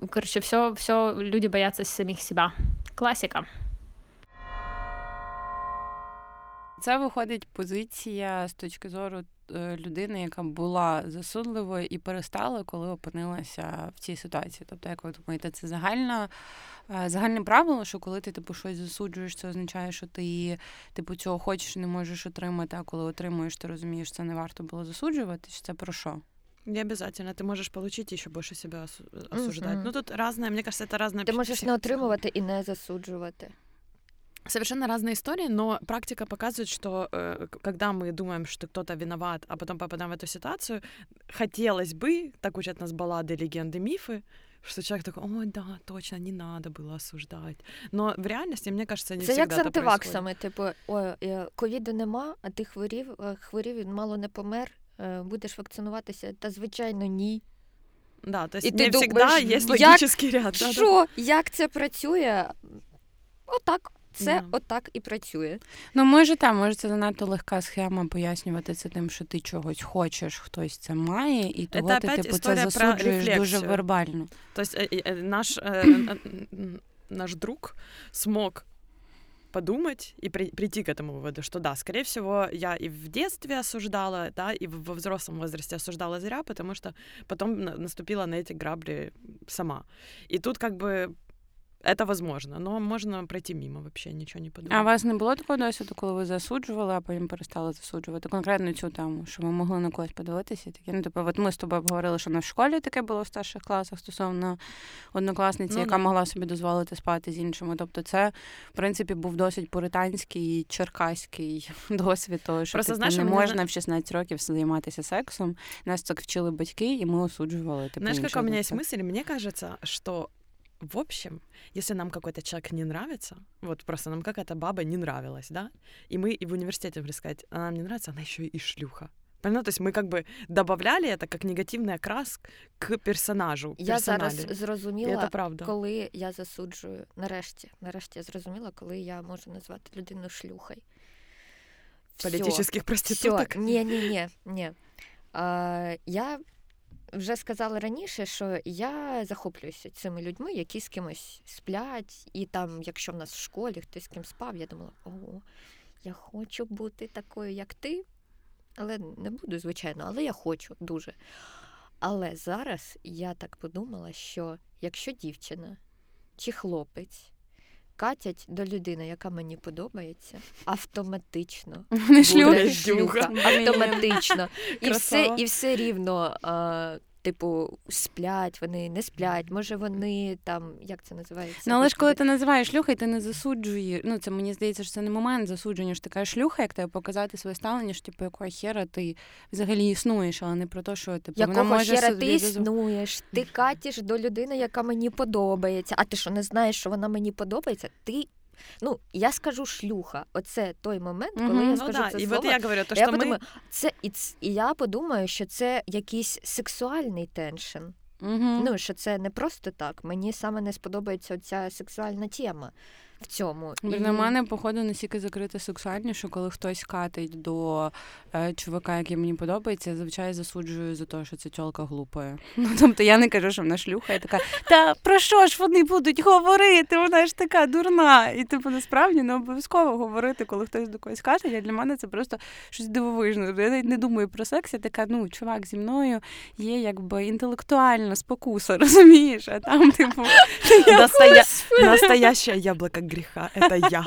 короче, все, все люди боятся самих себя. Классика. Це виходить позиція з точки зору людини, яка була засудливою і перестала, коли опинилася в цій ситуації. Тобто, як ви думаєте, це загальна, загальне правило, що коли ти типу щось засуджуєш, це означає, що ти типу цього хочеш і не можеш отримати, а коли отримуєш, ти розумієш, це не варто було засуджувати, чи це про що? Не обязательно. Ты можешь получить и еще больше себя осуждать. Mm-hmm. Ну тут разное, мне кажется, это разное. Ты можешь не отримувати и не засуджувати. Совершенно разные истории, но практика показывает, что э, когда мы думаем, что кто-то виноват, а потом попадаем в эту ситуацию, хотелось бы, так учат нас баллады, легенды, мифы, что человек такой: ой, да, точно, не надо было осуждать. Но в реальности, мне кажется, не всегда это происходит. Це як з антиваксами, типу, ой, ковіду нема, а ти хворів, хворів, він мало не помер, будеш вакцинуватися? Та, звичайно, ні. Да, то есть не всегда есть логический ряд. Що? Як це працює? Отак. Це yeah. отак і працює. Ну, може, там, може, це занадто легка схема пояснювати це тим, що ти чогось хочеш, хтось це має, і того це, ти, типу, це засуджуєш дуже вербально. Тобто наш, наш друг смог подумать и при, прийти к этому выводу, что да, скорее всего, я и в детстве осуждала, да, и во взрослом возрасте осуждала зря, потому что потом наступила на эти грабли сама. И тут как бы это возможно, но можно пройти мимо, вообще нічого не подумати. А у вас не було такого досвіду, коли ви засуджували, а потім перестали засуджувати? Конкретно цю тему, що ми могли на когось подивитися? Такі, ну, тобто, от ми з тобою обговорили, що на школі таке було в старших класах стосовно однокласниці, ну, яка да. могла собі дозволити спати з іншими. Тобто це, в принципі, був досить пуританський, черкаський досвід того, що просто, знаєш, не можна в шістнадцять років займатися сексом. Нас так вчили батьки, і ми осуджували. Типу, знаєш, яка у мене є мисль? Мені кажеться, що в общем, если нам какой-то человек не нравится, вот просто нам какая-то баба не нравилась, да, и мы и в университете могли сказать: она нам не нравится, она еще и шлюха. Понятно? То есть мы как бы добавляли это как негативный окрас к персонажу. Я персоналі. Зараз зрозуміла, коли я засуджую, нарешті, нарешті я зрозуміла, коли я можу назвати людину шлюхою. Політичних проституток? Ні-ні-ні, ні. Я... Вже сказала раніше, що я захоплююся цими людьми, які з кимось сплять, і там, якщо в нас в школі хтось з ким спав, я думала: о, я хочу бути такою, як ти, але не буду, звичайно, але я хочу дуже. Але зараз я так подумала, що якщо дівчина чи хлопець катять до людини, яка мені подобається, автоматично буде шлюха. Автоматично. І все, і все рівно, типу, сплять, вони не сплять, може вони там, як це називається? Ну, але ж коли ти називаєш шлюхою, ти не засуджуєш, ну, це мені здається, що це не момент засудження, що ти кажеш шлюха, як тебе показати своє ставлення, що, типу, якого хера ти взагалі існуєш, але не про те, що, типу, якого вона може... Якого хера ти існуєш, ти катиш до людини, яка мені подобається, а ти що, не знаєш, що вона мені подобається? Ти... Ну, я скажу шлюха. Оце той момент, коли mm-hmm. я скажу ну, це да. слово. І от я говорю, то, я що подумаю, ми... це, і, і я подумаю, що це якийсь сексуальний теншн. Mm-hmm. Ну, що це не просто так. Мені саме не сподобається ця сексуальна тема в цьому. На мене, походу, настільки закрите сексуальніше, коли хтось катить до е, чувака, який мені подобається, я, звичайно, засуджую за те, що ця тьолка глупа. Ну, тобто я не кажу, що вона шлюха, я така, та про що ж вони будуть говорити, вона ж така дурна. І, типу, насправді не обов'язково говорити, коли хтось до когось катить, а для мене це просто щось дивовижне. Я навіть не думаю про секс, я така, ну, чувак зі мною є, якби, інтелектуальна спокуса, розумієш? А там, типу, настояща яблука гріха, це я.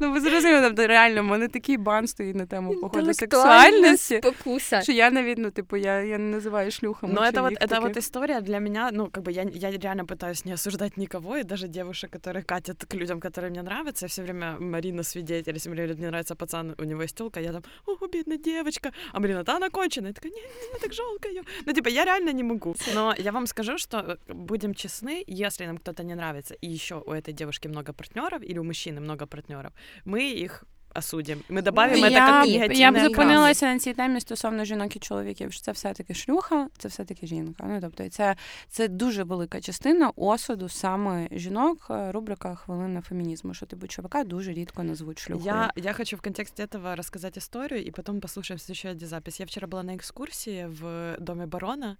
Ну, ви зрозуміли, тобто, реально, в мене такий бан стоїть на тему, походу, сексуальності, спокуса. Що я, навіть, ну, типу, я, я не називаю шлюхом. Ну, это вот, это вот история для меня, ну, как бы, я, я реально пытаюсь не осуждать никого, и даже девушек, которые катят к людям, которые мне нравятся, я все время, Марина свидетель, если мне нравится пацан, у него есть тёлка, я там, о, бедная девочка, а Марина, да, она кончена, я такая, нет, не, так жалко её. Ну, типа, я реально не могу. Но я вам скажу, что, будем честны, если нам кто-то не нравится, и ещё у этой девушки много партнёров, или у мужчины много партнёров, мы их осудимо. Ми добавимо це як негативне. Я б зупинилася на цій темі стосовно жінок і чоловіків, що це все-таки шлюха, це все-таки жінка. Ну, тобто, це, це дуже велика частина осуду саме жінок, рубрика «Хвилина фемінізму», що, типу, чувака дуже рідко назвуть шлюхою. Я, я хочу в контексті этого розказати історію, і потім послухаємо слідчу запись. Я вчора була на екскурсії в домі барона,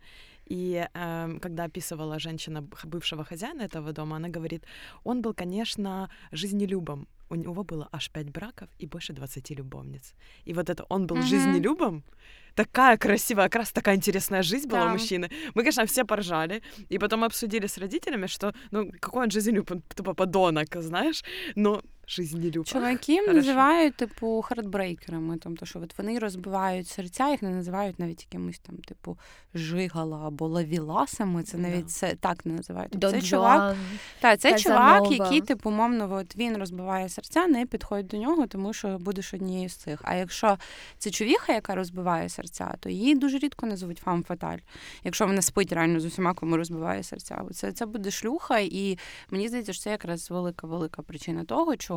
и э, когда описывала женщина бывшего хозяина этого дома, она говорит, он был, конечно, жизнелюбом. У него было аж пять браков и больше двадцати любовниц. И вот это он был mm-hmm. жизнелюбом. Такая красивая, как раз такая интересная жизнь была да. у мужчины. Мы, конечно, все поржали. И потом обсудили с родителями, что, ну, какой он жизнелюб, он тупо подонок, знаешь. Но жизнелюб. Чуваки називають, типу, хардбрейкерами. Тобто, що от вони розбивають серця, їх не називають навіть якимось там, типу, жигала або лавіласами. Це навіть да. це, так не називають. Тобто, це чувак, та, це чувак, який, типу, мовно, от він розбиває серця, не підходь до нього, тому що будеш однією з цих. А якщо це човіха, яка розбиває серця, то її дуже рідко називають фам-фаталь. Якщо вона спить реально з усіма, кому розбиває серця. Це, це буде шлюха, і мені здається, що це якраз велика-велика причина того, чого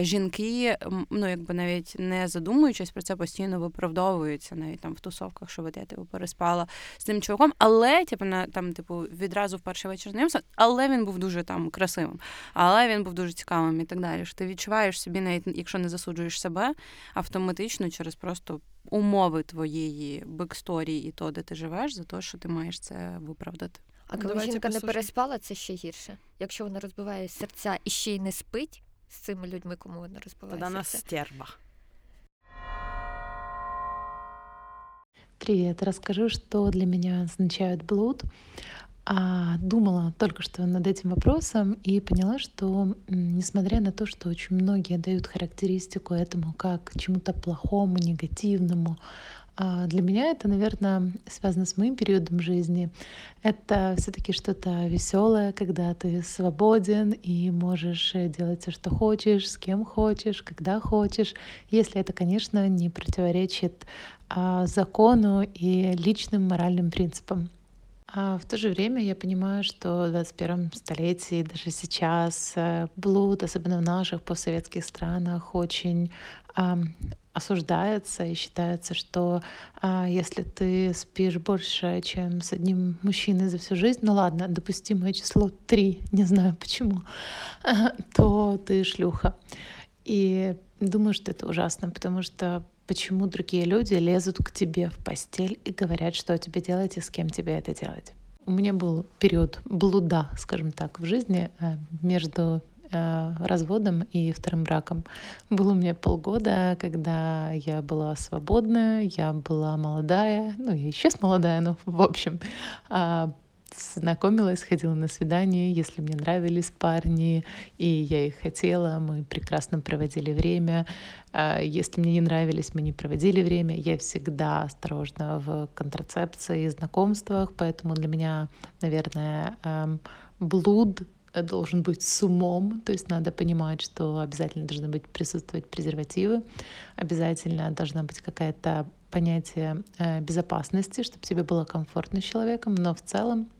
жінки, ну, якби навіть не задумуючись про це, постійно виправдовуються навіть там в тусовках, що от я, типу, переспала з цим чуваком, але, типу, на, там, типу, відразу в перший вечір знайомства, але він був дуже там красивим, але він був дуже цікавим і так далі. Що ти відчуваєш собі, навіть якщо не засуджуєш себе, автоматично через просто умови твоєї бексторії і то, де ти живеш, за те, що ти маєш це виправдати. А коли Давайте жінка послушати. не переспала, це ще гірше. Якщо вона розбиває серця і ще й не спить з цими людьми, кому вона розбиває Тоді серця. Тоді вона стерва. Привет. Расскажу, что для меня означает блуд. Думала только что над этим вопросом и поняла, что несмотря на то, что очень многие дают характеристику этому как чему-то плохому, негативному, для меня это, наверное, связано с моим периодом жизни. Это все-таки что-то веселое, когда ты свободен и можешь делать все, что хочешь, с кем хочешь, когда хочешь, если это, конечно, не противоречит закону и личным моральным принципам. А в то же время я понимаю, что в двадцать первом столетии, даже сейчас, блуд, особенно в наших постсоветских странах, очень а, осуждается и считается, что а, если ты спишь больше, чем с одним мужчиной за всю жизнь, ну ладно, допустимое число три, не знаю почему, то ты шлюха. И думаю, что это ужасно, потому что почему другие люди лезут к тебе в постель и говорят, что тебе делать и с кем тебе это делать? У меня был период блуда, скажем так, в жизни между разводом и вторым браком. Было у меня полгода, когда я была свободная, я была молодая, ну, я и сейчас молодая, но в общем... знакомилась, ходила на свидания, если мне нравились парни, и я их хотела, мы прекрасно проводили время. Если мне не нравились, мы не проводили время. Я всегда осторожна в контрацепции и знакомствах, поэтому для меня, наверное, блуд должен быть с умом, то есть надо понимать, что обязательно должны быть присутствовать презервативы, обязательно должна быть какая-то понятие безопасности, чтобы тебе было комфортно с человеком, но в целом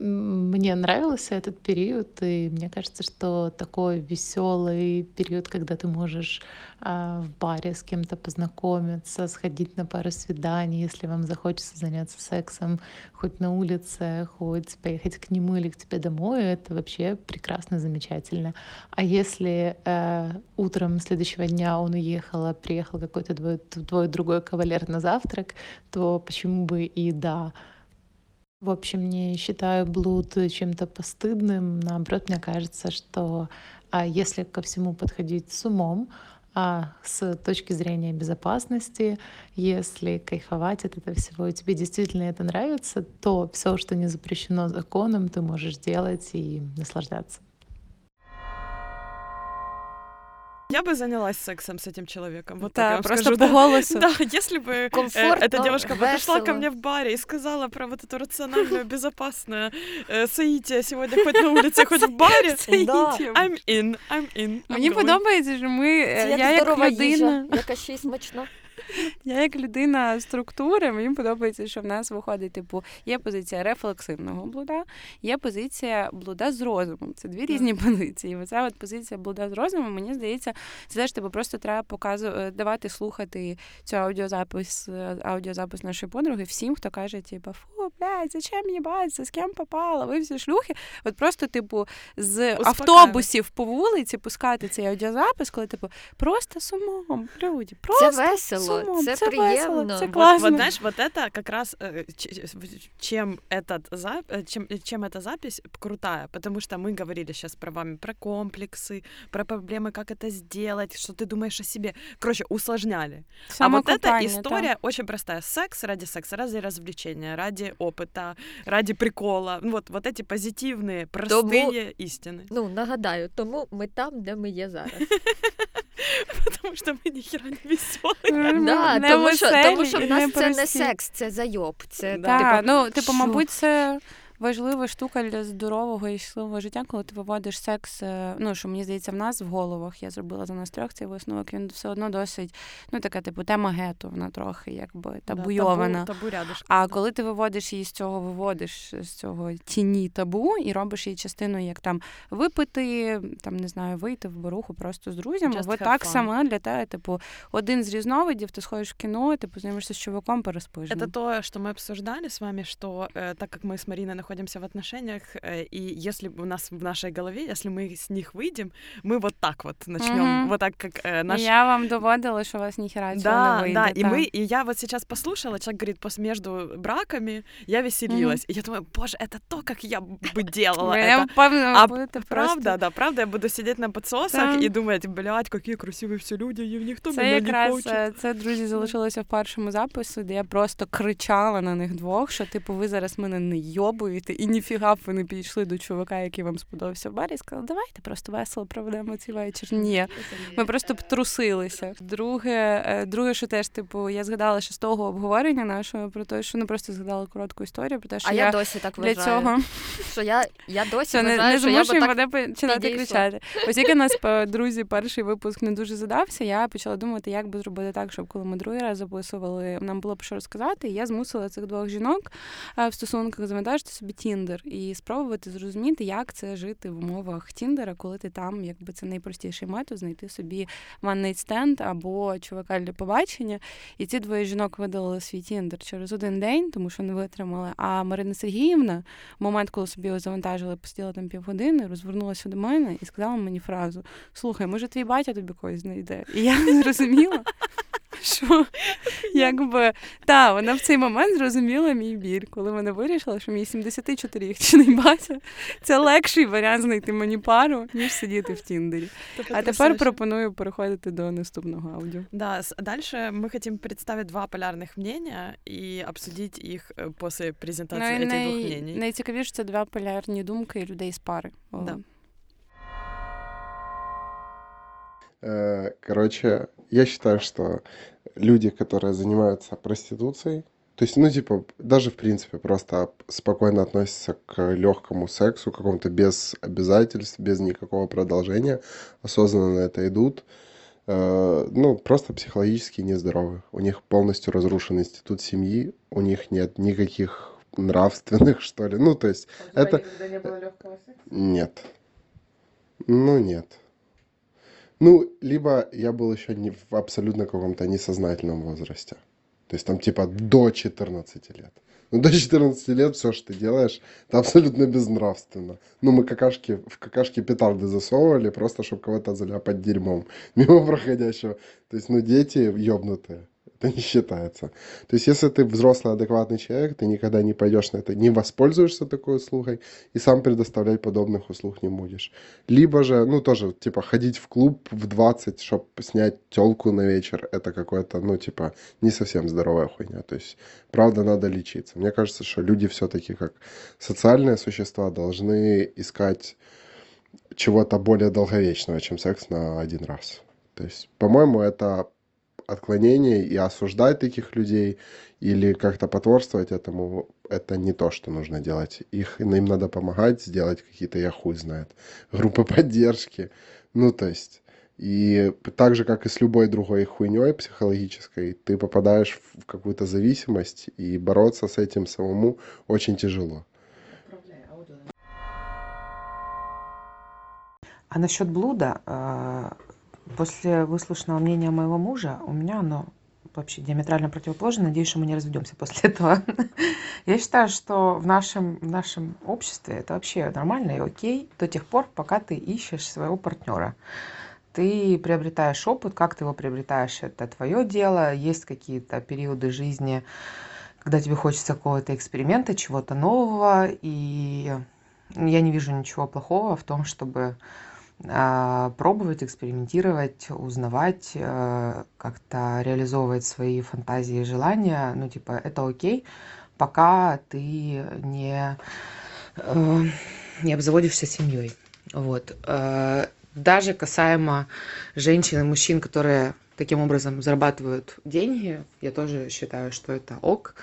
мне нравился этот период, и мне кажется, что такой веселый период, когда ты можешь в баре с кем-то познакомиться, сходить на пару свиданий, если вам захочется заняться сексом, хоть на улице, хоть поехать к нему или к тебе домой, это вообще прекрасно, замечательно. А если э, утром следующего дня он уехал, а приехал какой-то двое-другой кавалер на завтрак, то почему бы и да. В общем, не считаю блуд чем-то постыдным. Наоборот, мне кажется, что если ко всему подходить с умом, а с точки зрения безопасности, если кайфовать от этого всего, и тебе действительно это нравится, то все, что не запрещено законом, ты можешь делать и наслаждаться. Я бы занялась сексом с этим человеком. Вот да, так я вам просто скажу, по да. голосу. Да, если бы Комфортно, эта девушка весело. Подошла ко мне в баре и сказала про вот эту рациональную, безопасную соитие сегодня хоть на улице, хоть в барі. I'm in, I'm in. Мені подобається, що ми... Я як людина... Яка ще й смачна. Я як людина структури, мені подобається, що в нас виходить, типу, є позиція рефлексивного блуда, є позиція блуда з розумом. Це дві різні позиції. Оця от позиція блуда з розумом, мені здається, це знаєш, типу, просто треба показувати, давати слухати цю аудіозапис, аудіозапис нашої подруги всім, хто каже, типу, фу, блядь, зачем їбатися, з ким попала, ви всі шлюхи. От просто, типу, з автобусів по вулиці пускати цей аудіозапис, коли, типу, просто з умом, люди, просто. Це весело. Сумом, це, це приємно. Весело, це класно. Вот, вот, знаешь, вот это как раз чем, этот, чем, чем эта запись крутая, потому что мы говорили сейчас про вами про комплексы, про проблемы, как это сделать, что ты думаешь о себе. Короче, усложняли. Само а вот эта история да. очень простая. Секс ради секса, ради развлечения, ради опыта, ради прикола. Вот, вот эти позитивные, простые тому, истины. Ну, нагадаю, тому ми там, де ми є зараз. Потому що ми ніхера не веселі. Да, не тому, веселі, що, тому що в нас не це прості. Не секс, це зайоб. Це, да, типу, ну, типу, мабуть, це важлива штука для здорового і щасливого життя, коли ти виводиш секс, ну, що, мені здається, в нас в головах, я зробила за нас трьох цей висновок, він все одно досить, ну, така, типу, тема гету, вона трохи, якби, табуйована. Да, табу, табу рядиш. А коли ти виводиш її з цього, виводиш з цього тіні табу і робиш її частиною, як там, випити, там, не знаю, вийти в баруху просто з друзями, або так само для тебе, типу, один з різновидів, ти сходиш в кіно, типу, знайомишся з чуваком, переспиш. Це те, що ми обсуждали з вами, що, так як ми з Маріною находимся в отношениях, и если у нас в нашей голове, если мы с них выйдем, мы вот так вот начнём, mm-hmm. вот так как э, наш... Я вам доводила, что у вас ни хера чего не выйдет. Да, да, и мы, и я вот сейчас послушала, человек говорит, после между браками я веселилась. Mm-hmm. И я думаю, боже, это то, как я бы делала это. А правда, да, правда, я буду сидеть на подсосах и думать, блядь, какие красивые все люди, и ніхто мене не хоче. Це, друзі, залишилося в першому записі, де я просто кричала на них двох, що, типу, ви зараз мене не йобуєте, і ніфіга б вони підійшли до чувака, який вам сподобався в барі, і сказали, давайте просто весело проведемо цей вечір. Ні, ми просто б трусилися. Друге, друге, що теж, типу, я згадала ще з того обговорення нашого про те, що ну просто згадала коротку історію про те, що а я, я досі так вважаю. Для цього... Що я, я досі що, вважаю, не, що я б так мене починати кричати. Ось як у нас, друзі, перший випуск не дуже задався, я почала думати, як би зробити так, щоб коли ми другий раз записували, нам було б що розказати, і я змусила цих двох жінок в стосунках завантажити собі Тіндер і спробувати зрозуміти, як це жити в умовах Тіндера, коли ти там, якби це найпростіший метод, знайти собі one-night stand або чувака для побачення. І ці двоє жінок видали свій Тіндер через один день, тому що не витримали. А Марина Сергіївна, в момент, коли собі його завантажили, посиділа там півгодини, розвернулася до мене і сказала мені фразу: «Слухай, може твій батя тобі когось знайде?» І я не зрозуміла, що якби та вона в цей момент зрозуміла мій бір, коли вона вирішила, що мій сімдесятичотирирічний батя це легший варіант знайти мені пару, ніж сидіти в Тіндері. А тепер пропоную переходити до наступного аудіо. Да, дальше мы хотим представить два полярных мнения и обсудить их после презентации ну, этих най... двух мнений. Найцікавіше, це два полярні думки людей з пари. Да. Короче, я считаю, что люди, которые занимаются проституцией, то есть, ну, типа, даже, в принципе, просто спокойно относятся к легкому сексу, какому-то без обязательств, без никакого продолжения, осознанно на это идут, ну, просто психологически нездоровы. У них полностью разрушен институт семьи, у них нет никаких нравственных, что ли, ну, то есть... А это... Никогда не было легкого секса? Нет. Ну, нет. Ну, либо я был еще не в абсолютно каком-то несознательном возрасте. То есть там типа до четырнадцати лет. Ну, до четырнадцати лет все, что ты делаешь, это абсолютно безнравственно. Ну, мы какашки, в какашки петарды засовывали, просто чтобы кого-то заляпать дерьмом мимо проходящего. То есть, ну, дети ёбнутые. Это не считается. То есть, если ты взрослый, адекватный человек, ты никогда не пойдешь на это, не воспользуешься такой услугой и сам предоставлять подобных услуг не будешь. Либо же, ну, тоже, типа, ходить в клуб в двадцать, чтобы снять тёлку на вечер, это какое-то, ну, типа, не совсем здоровая хуйня. То есть, правда, надо лечиться. Мне кажется, что люди всё-таки, как социальные существа, должны искать чего-то более долговечного, чем секс на один раз. То есть, по-моему, это... отклонения и осуждать таких людей или как-то потворствовать этому, это не то, что нужно делать. Их, им надо помогать, сделать какие-то, я хуй знает, группы поддержки. Ну, то есть, и так же, как и с любой другой хуйней психологической, ты попадаешь в какую-то зависимость, и бороться с этим самому очень тяжело. А насчет блуда... После выслушанного мнения моего мужа, у меня оно вообще диаметрально противоположно. Надеюсь, что мы не разведемся после этого. Я считаю, что в нашем, в нашем обществе это вообще нормально и окей до тех пор, пока ты ищешь своего партнера. Ты приобретаешь опыт, как ты его приобретаешь, это твое дело. Есть какие-то периоды жизни, когда тебе хочется какого-то эксперимента, чего-то нового. И я не вижу ничего плохого в том, чтобы... пробовать, экспериментировать, узнавать, как-то реализовывать свои фантазии и желания. Ну, типа, это окей, пока ты не, не обзаводишься семьей. Вот. Даже касаемо женщин и мужчин, которые таким образом зарабатывают деньги, я тоже считаю, что это ок.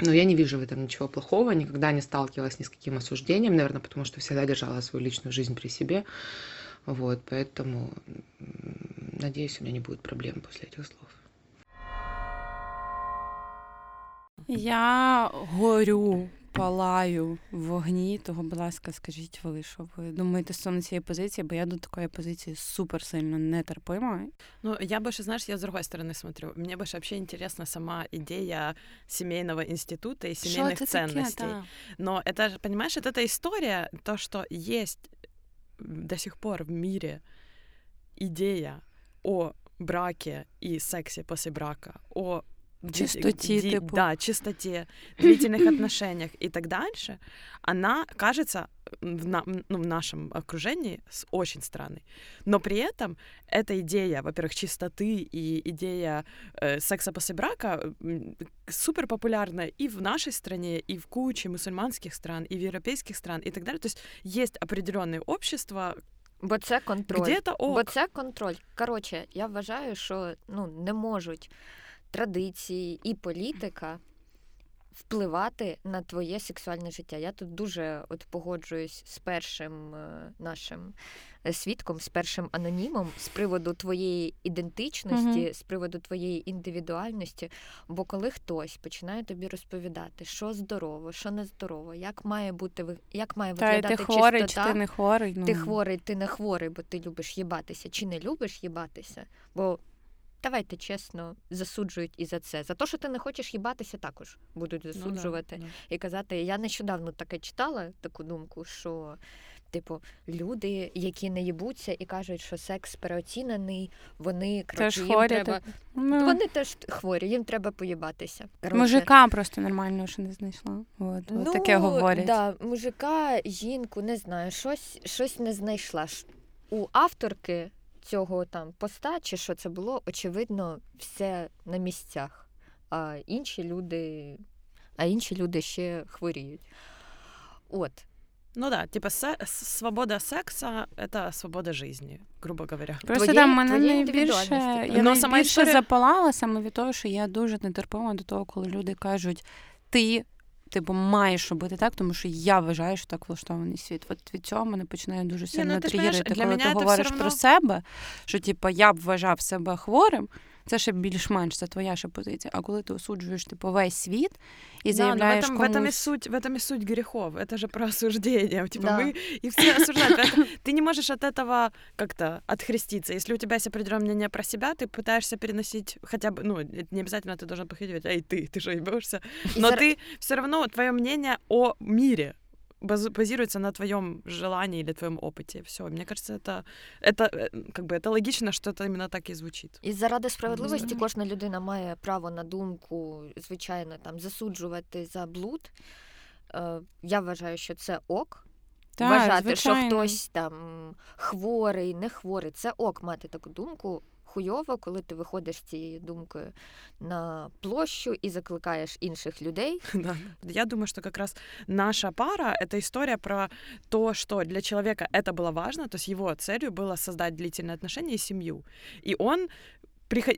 Но я не вижу в этом ничего плохого, никогда не сталкивалась ни с каким осуждением, наверное, потому что всегда держала свою личную жизнь при себе. Вот, поэтому, надеюсь, у меня не будет проблем после этих слов. Я горю, палаю в вогні, того, будь ласка, скажіть ви, що ви думаєте стосовно цієї позиції, бо я до такої позиції супер сильно нетерпима. Ну, я больше, знаешь, я с другой стороны смотрю. Мне больше вообще интересна сама идея семейного института и семейных ценностей. Таке, да. Но это, понимаешь, это эта история, то, что есть до сих пор в мире идея о браке и сексе после брака, о чистоте, ди, типа. Да, чистоте, длительных отношениях и так дальше, она кажется в, на, ну, в нашем окружении очень странной. Но при этом эта идея, во-первых, чистоты и идея э, секса после брака супер популярна и в нашей стране, и в куче мусульманских стран, и в европейских стран, и так далее. То есть есть определенные общества, бо це контроль. Где-то ок. Бо це контроль. Короче, я вважаю, що ну, не можуть традиції і політика впливати на твоє сексуальне життя. Я тут дуже от погоджуюсь з першим нашим свідком, з першим анонімом з приводу твоєї ідентичності, mm-hmm. з приводу твоєї індивідуальності. Бо коли хтось починає тобі розповідати, що здорово, що нездорово, як має бути, як має виглядати чистота. Ти хворий, чи ти не хворий? Ну. Ти хворий, ти не хворий, бо ти любиш їбатися, чи не любиш їбатися, бо давайте чесно, засуджують і за це. За те, що ти не хочеш їбатися, також будуть засуджувати. Ну, да, да. І казати, я нещодавно таке читала, таку думку, що Типу, люди, які не їбуться і кажуть, що секс переоцінений, вони коротше, їм хворі, треба... Ти... Ну... Вони теж хворі, їм треба поїбатися. Коротше... Мужика просто нормального ще не знайшла. От, ну, от таке говорять. Да, мужика, жінку, не знаю, щось, щось не знайшла. У авторки цього там поста, чи що це було, очевидно, все на місцях. А інші люди, а інші люди ще хворіють. От. Ну да, типа се- свобода секса – это свобода жизни, грубо говоря. Просто твоє, там мене найбільше, я найбільше історія... запалала саме від того, що я дуже нетерпима до того, коли люди кажуть, ти, типу, маєш робити так, тому що я вважаю, що так влаштований світ. От від цього мене починає дуже сильно ну, тригерити, коли ти говориш равно... про себе, що типу, я б вважав себе хворим, це ще більш-менш, це твоя ще позиція. А коли ти осуджуєш типу, весь світ і заявляєш да, в этом, комусь... В этом и суть, в этом и суть грехов. Это же про осуждение. Типа да. мы и все осуждают. Ты не можешь от этого как-то отхреститься. Если у тебя есть определенное мнение про себя, ты пытаешься переносить хотя бы... Ну, не обязательно ты должен походить, ай, ты, ты же ебешься. Но ты все равно, твое мнение о мире базируется на твоем желании или твоем опыте. Все, мне кажется, это, это, как бы, это логично, что это именно так и звучит. І заради справедливості mm-hmm. кожна людина має право на думку, звичайно, там, засуджувати за блуд. Е, я вважаю, що це ок. Так, вважати, звичайно. Що хтось там хворий, не хворий. Це ок мати таку думку. Хуйово, коли ти виходиш з цією думкою на площу і закликаєш інших людей. Да. Я думаю, что как раз наша пара — это история про то, что для человека это было важно, то есть его целью было создать длительные отношения и семью. И он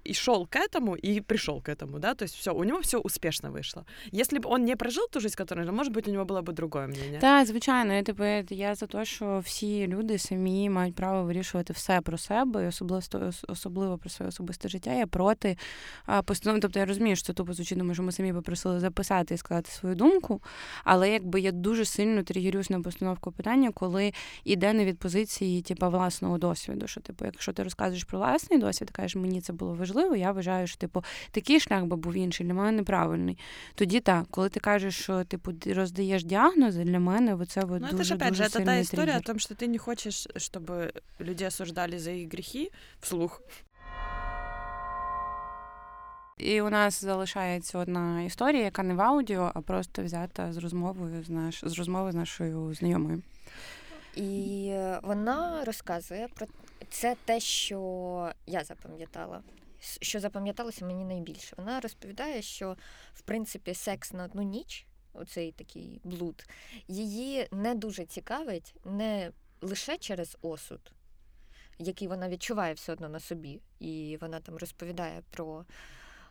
и шел к этому, и пришел к этому, да, то есть все, у него все успешно вышло. Если бы он не прожил ту жизнь, которую жил, может быть, у него было бы другое мнение. Так, звичайно, я, типу, я за те, що всі люди самі мають право вирішувати все про себе, і особливо, особливо про своє особисте життя. Я проти постанови, тобто я розумію, що це тупо звучить, тому що ми самі попросили записати і сказати свою думку, але якби я дуже сильно тригерюсь на постановку питання, коли йде не від позиції, типу, власного досвіду, що, типу, якщо ти розказуєш про власний досвід, кажеш, мені це було важливо, я вважаю, що, типу, такий шлях би був інший, для мене неправильний. Тоді так, коли ти кажеш, що, типу, роздаєш діагнози, для мене це ну, дуже, ж, дуже же, сильний тригер. Ну, це ж, опять же, це та історія о том, що ти не хочеш, щоб люди осуждали за їх гріхи вслух. І у нас залишається одна історія, яка не в аудіо, а просто взята з розмовою з, наш... з, розмови з нашою знайомою. І вона розказує про це те, що я запам'ятала, що запам'яталося мені найбільше. Вона розповідає, що, в принципі, секс на одну ніч, оцей такий блуд, її не дуже цікавить не лише через осуд, який вона відчуває все одно на собі. І вона там розповідає про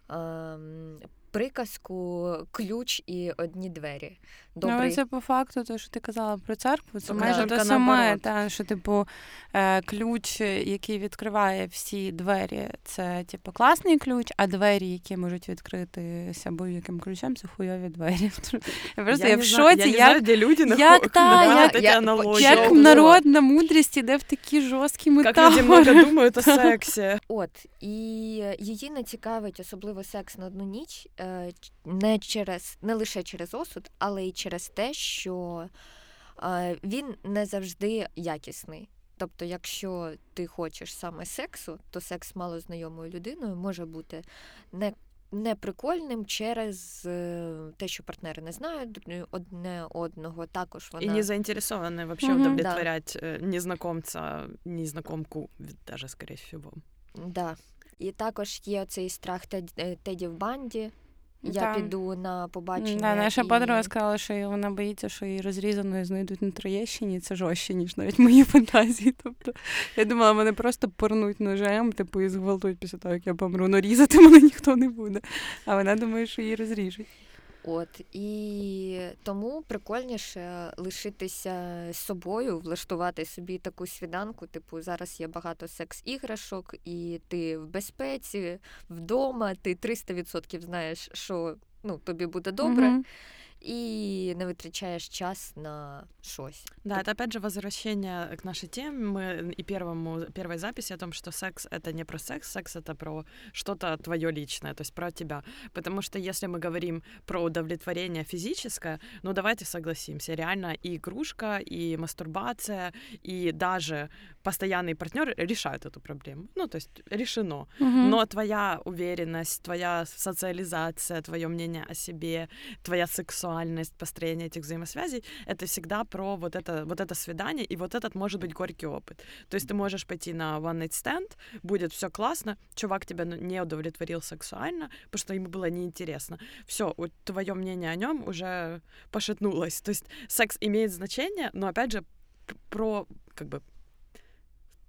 ем, приказку «Ключ і одні двері». Добрий. Ну, це по факту, те, що ти казала про церкву, це майже те саме, та, що, типу, ключ, який відкриває всі двері, це, типу, класний ключ, а двері, які можуть відкритися будь-яким ключем, це хуйові двері. Просто я, я в шоці, як, як, та, як, як народна мудрість іде в такі жорсткі метафори. Як люди много думають о сексі. От, і її не цікавить особливо секс на одну ніч, не через, не лише через осуд, але й через те, що він не завжди якісний. Тобто, якщо ти хочеш саме сексу, то секс з малознайомою людиною може бути не, не прикольним через те, що партнери не знають одне одного. Також вона... І не заінтересовані взагалі mm-hmm. удовлетворять да. незнакомця, незнакомку, навіть, скоріше всього. Да. І також є цей страх Теді в банді. Я там. Піду на побачення. Да, наша і... подруга сказала, що вона боїться, що її розрізаною знайдуть на Троєщині. Це жорстче, ніж навіть мої фантазії. Тобто, я думала, мене просто порнуть ножем, типу, і зґвалтують після того, як я помру. Но різати мене ніхто не буде. А вона думає, що її розріжуть. От, і тому прикольніше лишитися з собою, влаштувати собі таку свіданку, типу, зараз є багато секс-іграшок, і ти в безпеці, вдома, ти триста відсотків знаєш, що, ну, тобі буде добре, mm-hmm. и не витрачаєш час на щось. Да, Ты... это опять же возвращение к нашей теме мы и первому, первой записи о том, что секс — это не про секс, секс — это про что-то твое личное, то есть про тебя. Потому что если мы говорим про удовлетворение физическое, ну давайте согласимся, реально и игрушка, и мастурбация, и даже постоянный партнер решают эту проблему. Ну, то есть решено. Угу. Но твоя уверенность, твоя социализация, твое мнение о себе, твоя сексуальность, построение этих взаимосвязей — это всегда про вот это, вот это свидание, и вот этот может быть горький опыт. То есть ты можешь пойти на one-night stand, будет все классно, чувак тебя не удовлетворил сексуально, потому что ему было неинтересно. Все, твое мнение о нем уже пошатнулось. То есть секс имеет значение, но, опять же, про, как бы,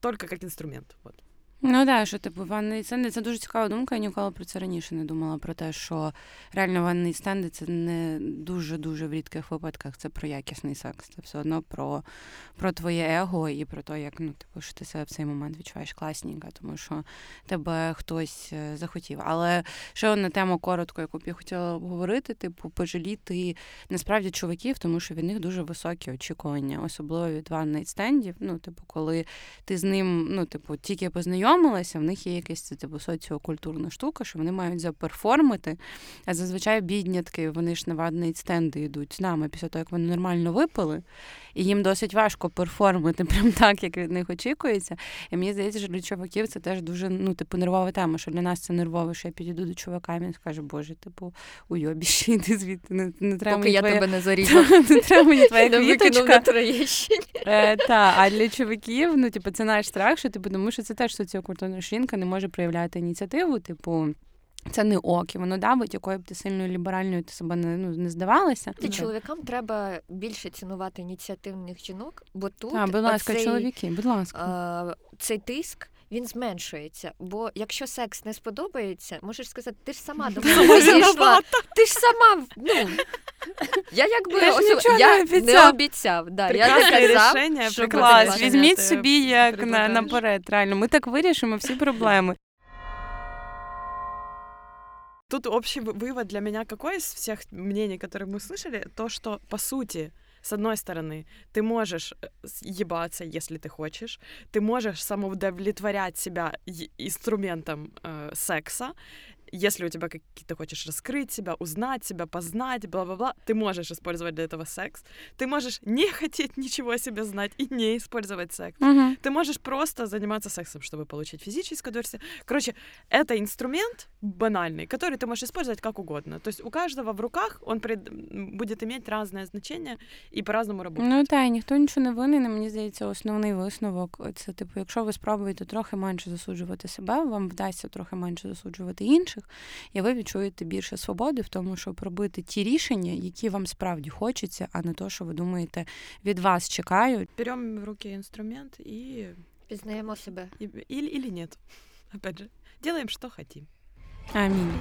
только як інструмент. От. Ну так, що типу ванний стенди, це дуже цікава думка, я ніколи про це раніше не думала, про те, що реально ванний стенди це не дуже-дуже в рідких випадках, це про якісний секс, це все одно про, про твоє его і про те, як, ну, типу, що ти себе в цей момент відчуваєш класненько, тому що тебе хтось захотів. Але ще одна тема коротко, яку б я хотіла обговорити, типу, пожаліти насправді чуваків, тому що від них дуже високі очікування, особливо від ванний стендів, ну, типу, коли ти з ним, ну, типу, тільки познайомився, в них є якась типу, соціокультурна штука, що вони мають заперформити, а зазвичай біднятки, вони ж на ванний стенди йдуть з нами після того, як вони нормально випили, і їм досить важко перформити прям так, як від них очікується. І мені здається, що для чуваків це теж дуже, ну, типу, нервова тема, що для нас це нервово, що я підійду до чувака, і він скаже, боже, типу, уйобіщи, йди звідти, не, не треба мені твоя... Поки я тебе не зарізав. Не треба мені твоя квіточка. Троєщині. Так, а для чуваків, ну, типу, це наш страх, що, типу, тому що це теж соціокультурна жінка не може проявляти ініціативу, типу, це не ок, і воно давить, якою б ти сильно ліберальною ти себе не, ну, не здавалася. Ти чоловікам треба більше цінувати ініціативних жінок, бо тут... Так, будь ласка, оцей, чоловіки, будь ласка. А, цей тиск, він зменшується, бо якщо секс не сподобається, можеш сказати, ти ж сама до мене зійшла, ти ж сама, ну... Я якби я, ось, я не обіцяв, не обіцяв. Да, прекрасне рішення, приклас, візьміть собі як на, наперед, реально, ми так вирішимо всі проблеми. Тут общий вывод для меня какой из всех мнений, которые мы слышали, то, что, по сути, с одной стороны, ты можешь ебаться, если ты хочешь, ты можешь самоудовлетворять себя инструментом э, секса, если у тебя какие-то хочешь раскрыть себя, узнать себя, познать, бла-бла-бла, ты можешь использовать для этого секс. Ты можешь не хотеть ничего о себе знать и не использовать секс. Угу. Ты можешь просто заниматься сексом, чтобы получить физическое удовольствие. Короче, это инструмент банальный, который ты можешь использовать как угодно. То есть у каждого в руках он пред... будет иметь разное значение и по-разному работать. Ну так, ніхто нічого не винен, мені здається, основний висновок. Це, типу, якщо ви спробуєте трохи менше засуджувати себе, вам вдасться трохи менше засуджувати інших, і ви відчуєте більше свободи в тому, щоб робити ті рішення, які вам справді хочеться, а не то, що ви думаєте, від вас чекають. Беремо в руки інструмент і... Пізнаємо себе. І... Или, или нет. Опять же, делаем, что хотим. Амінь.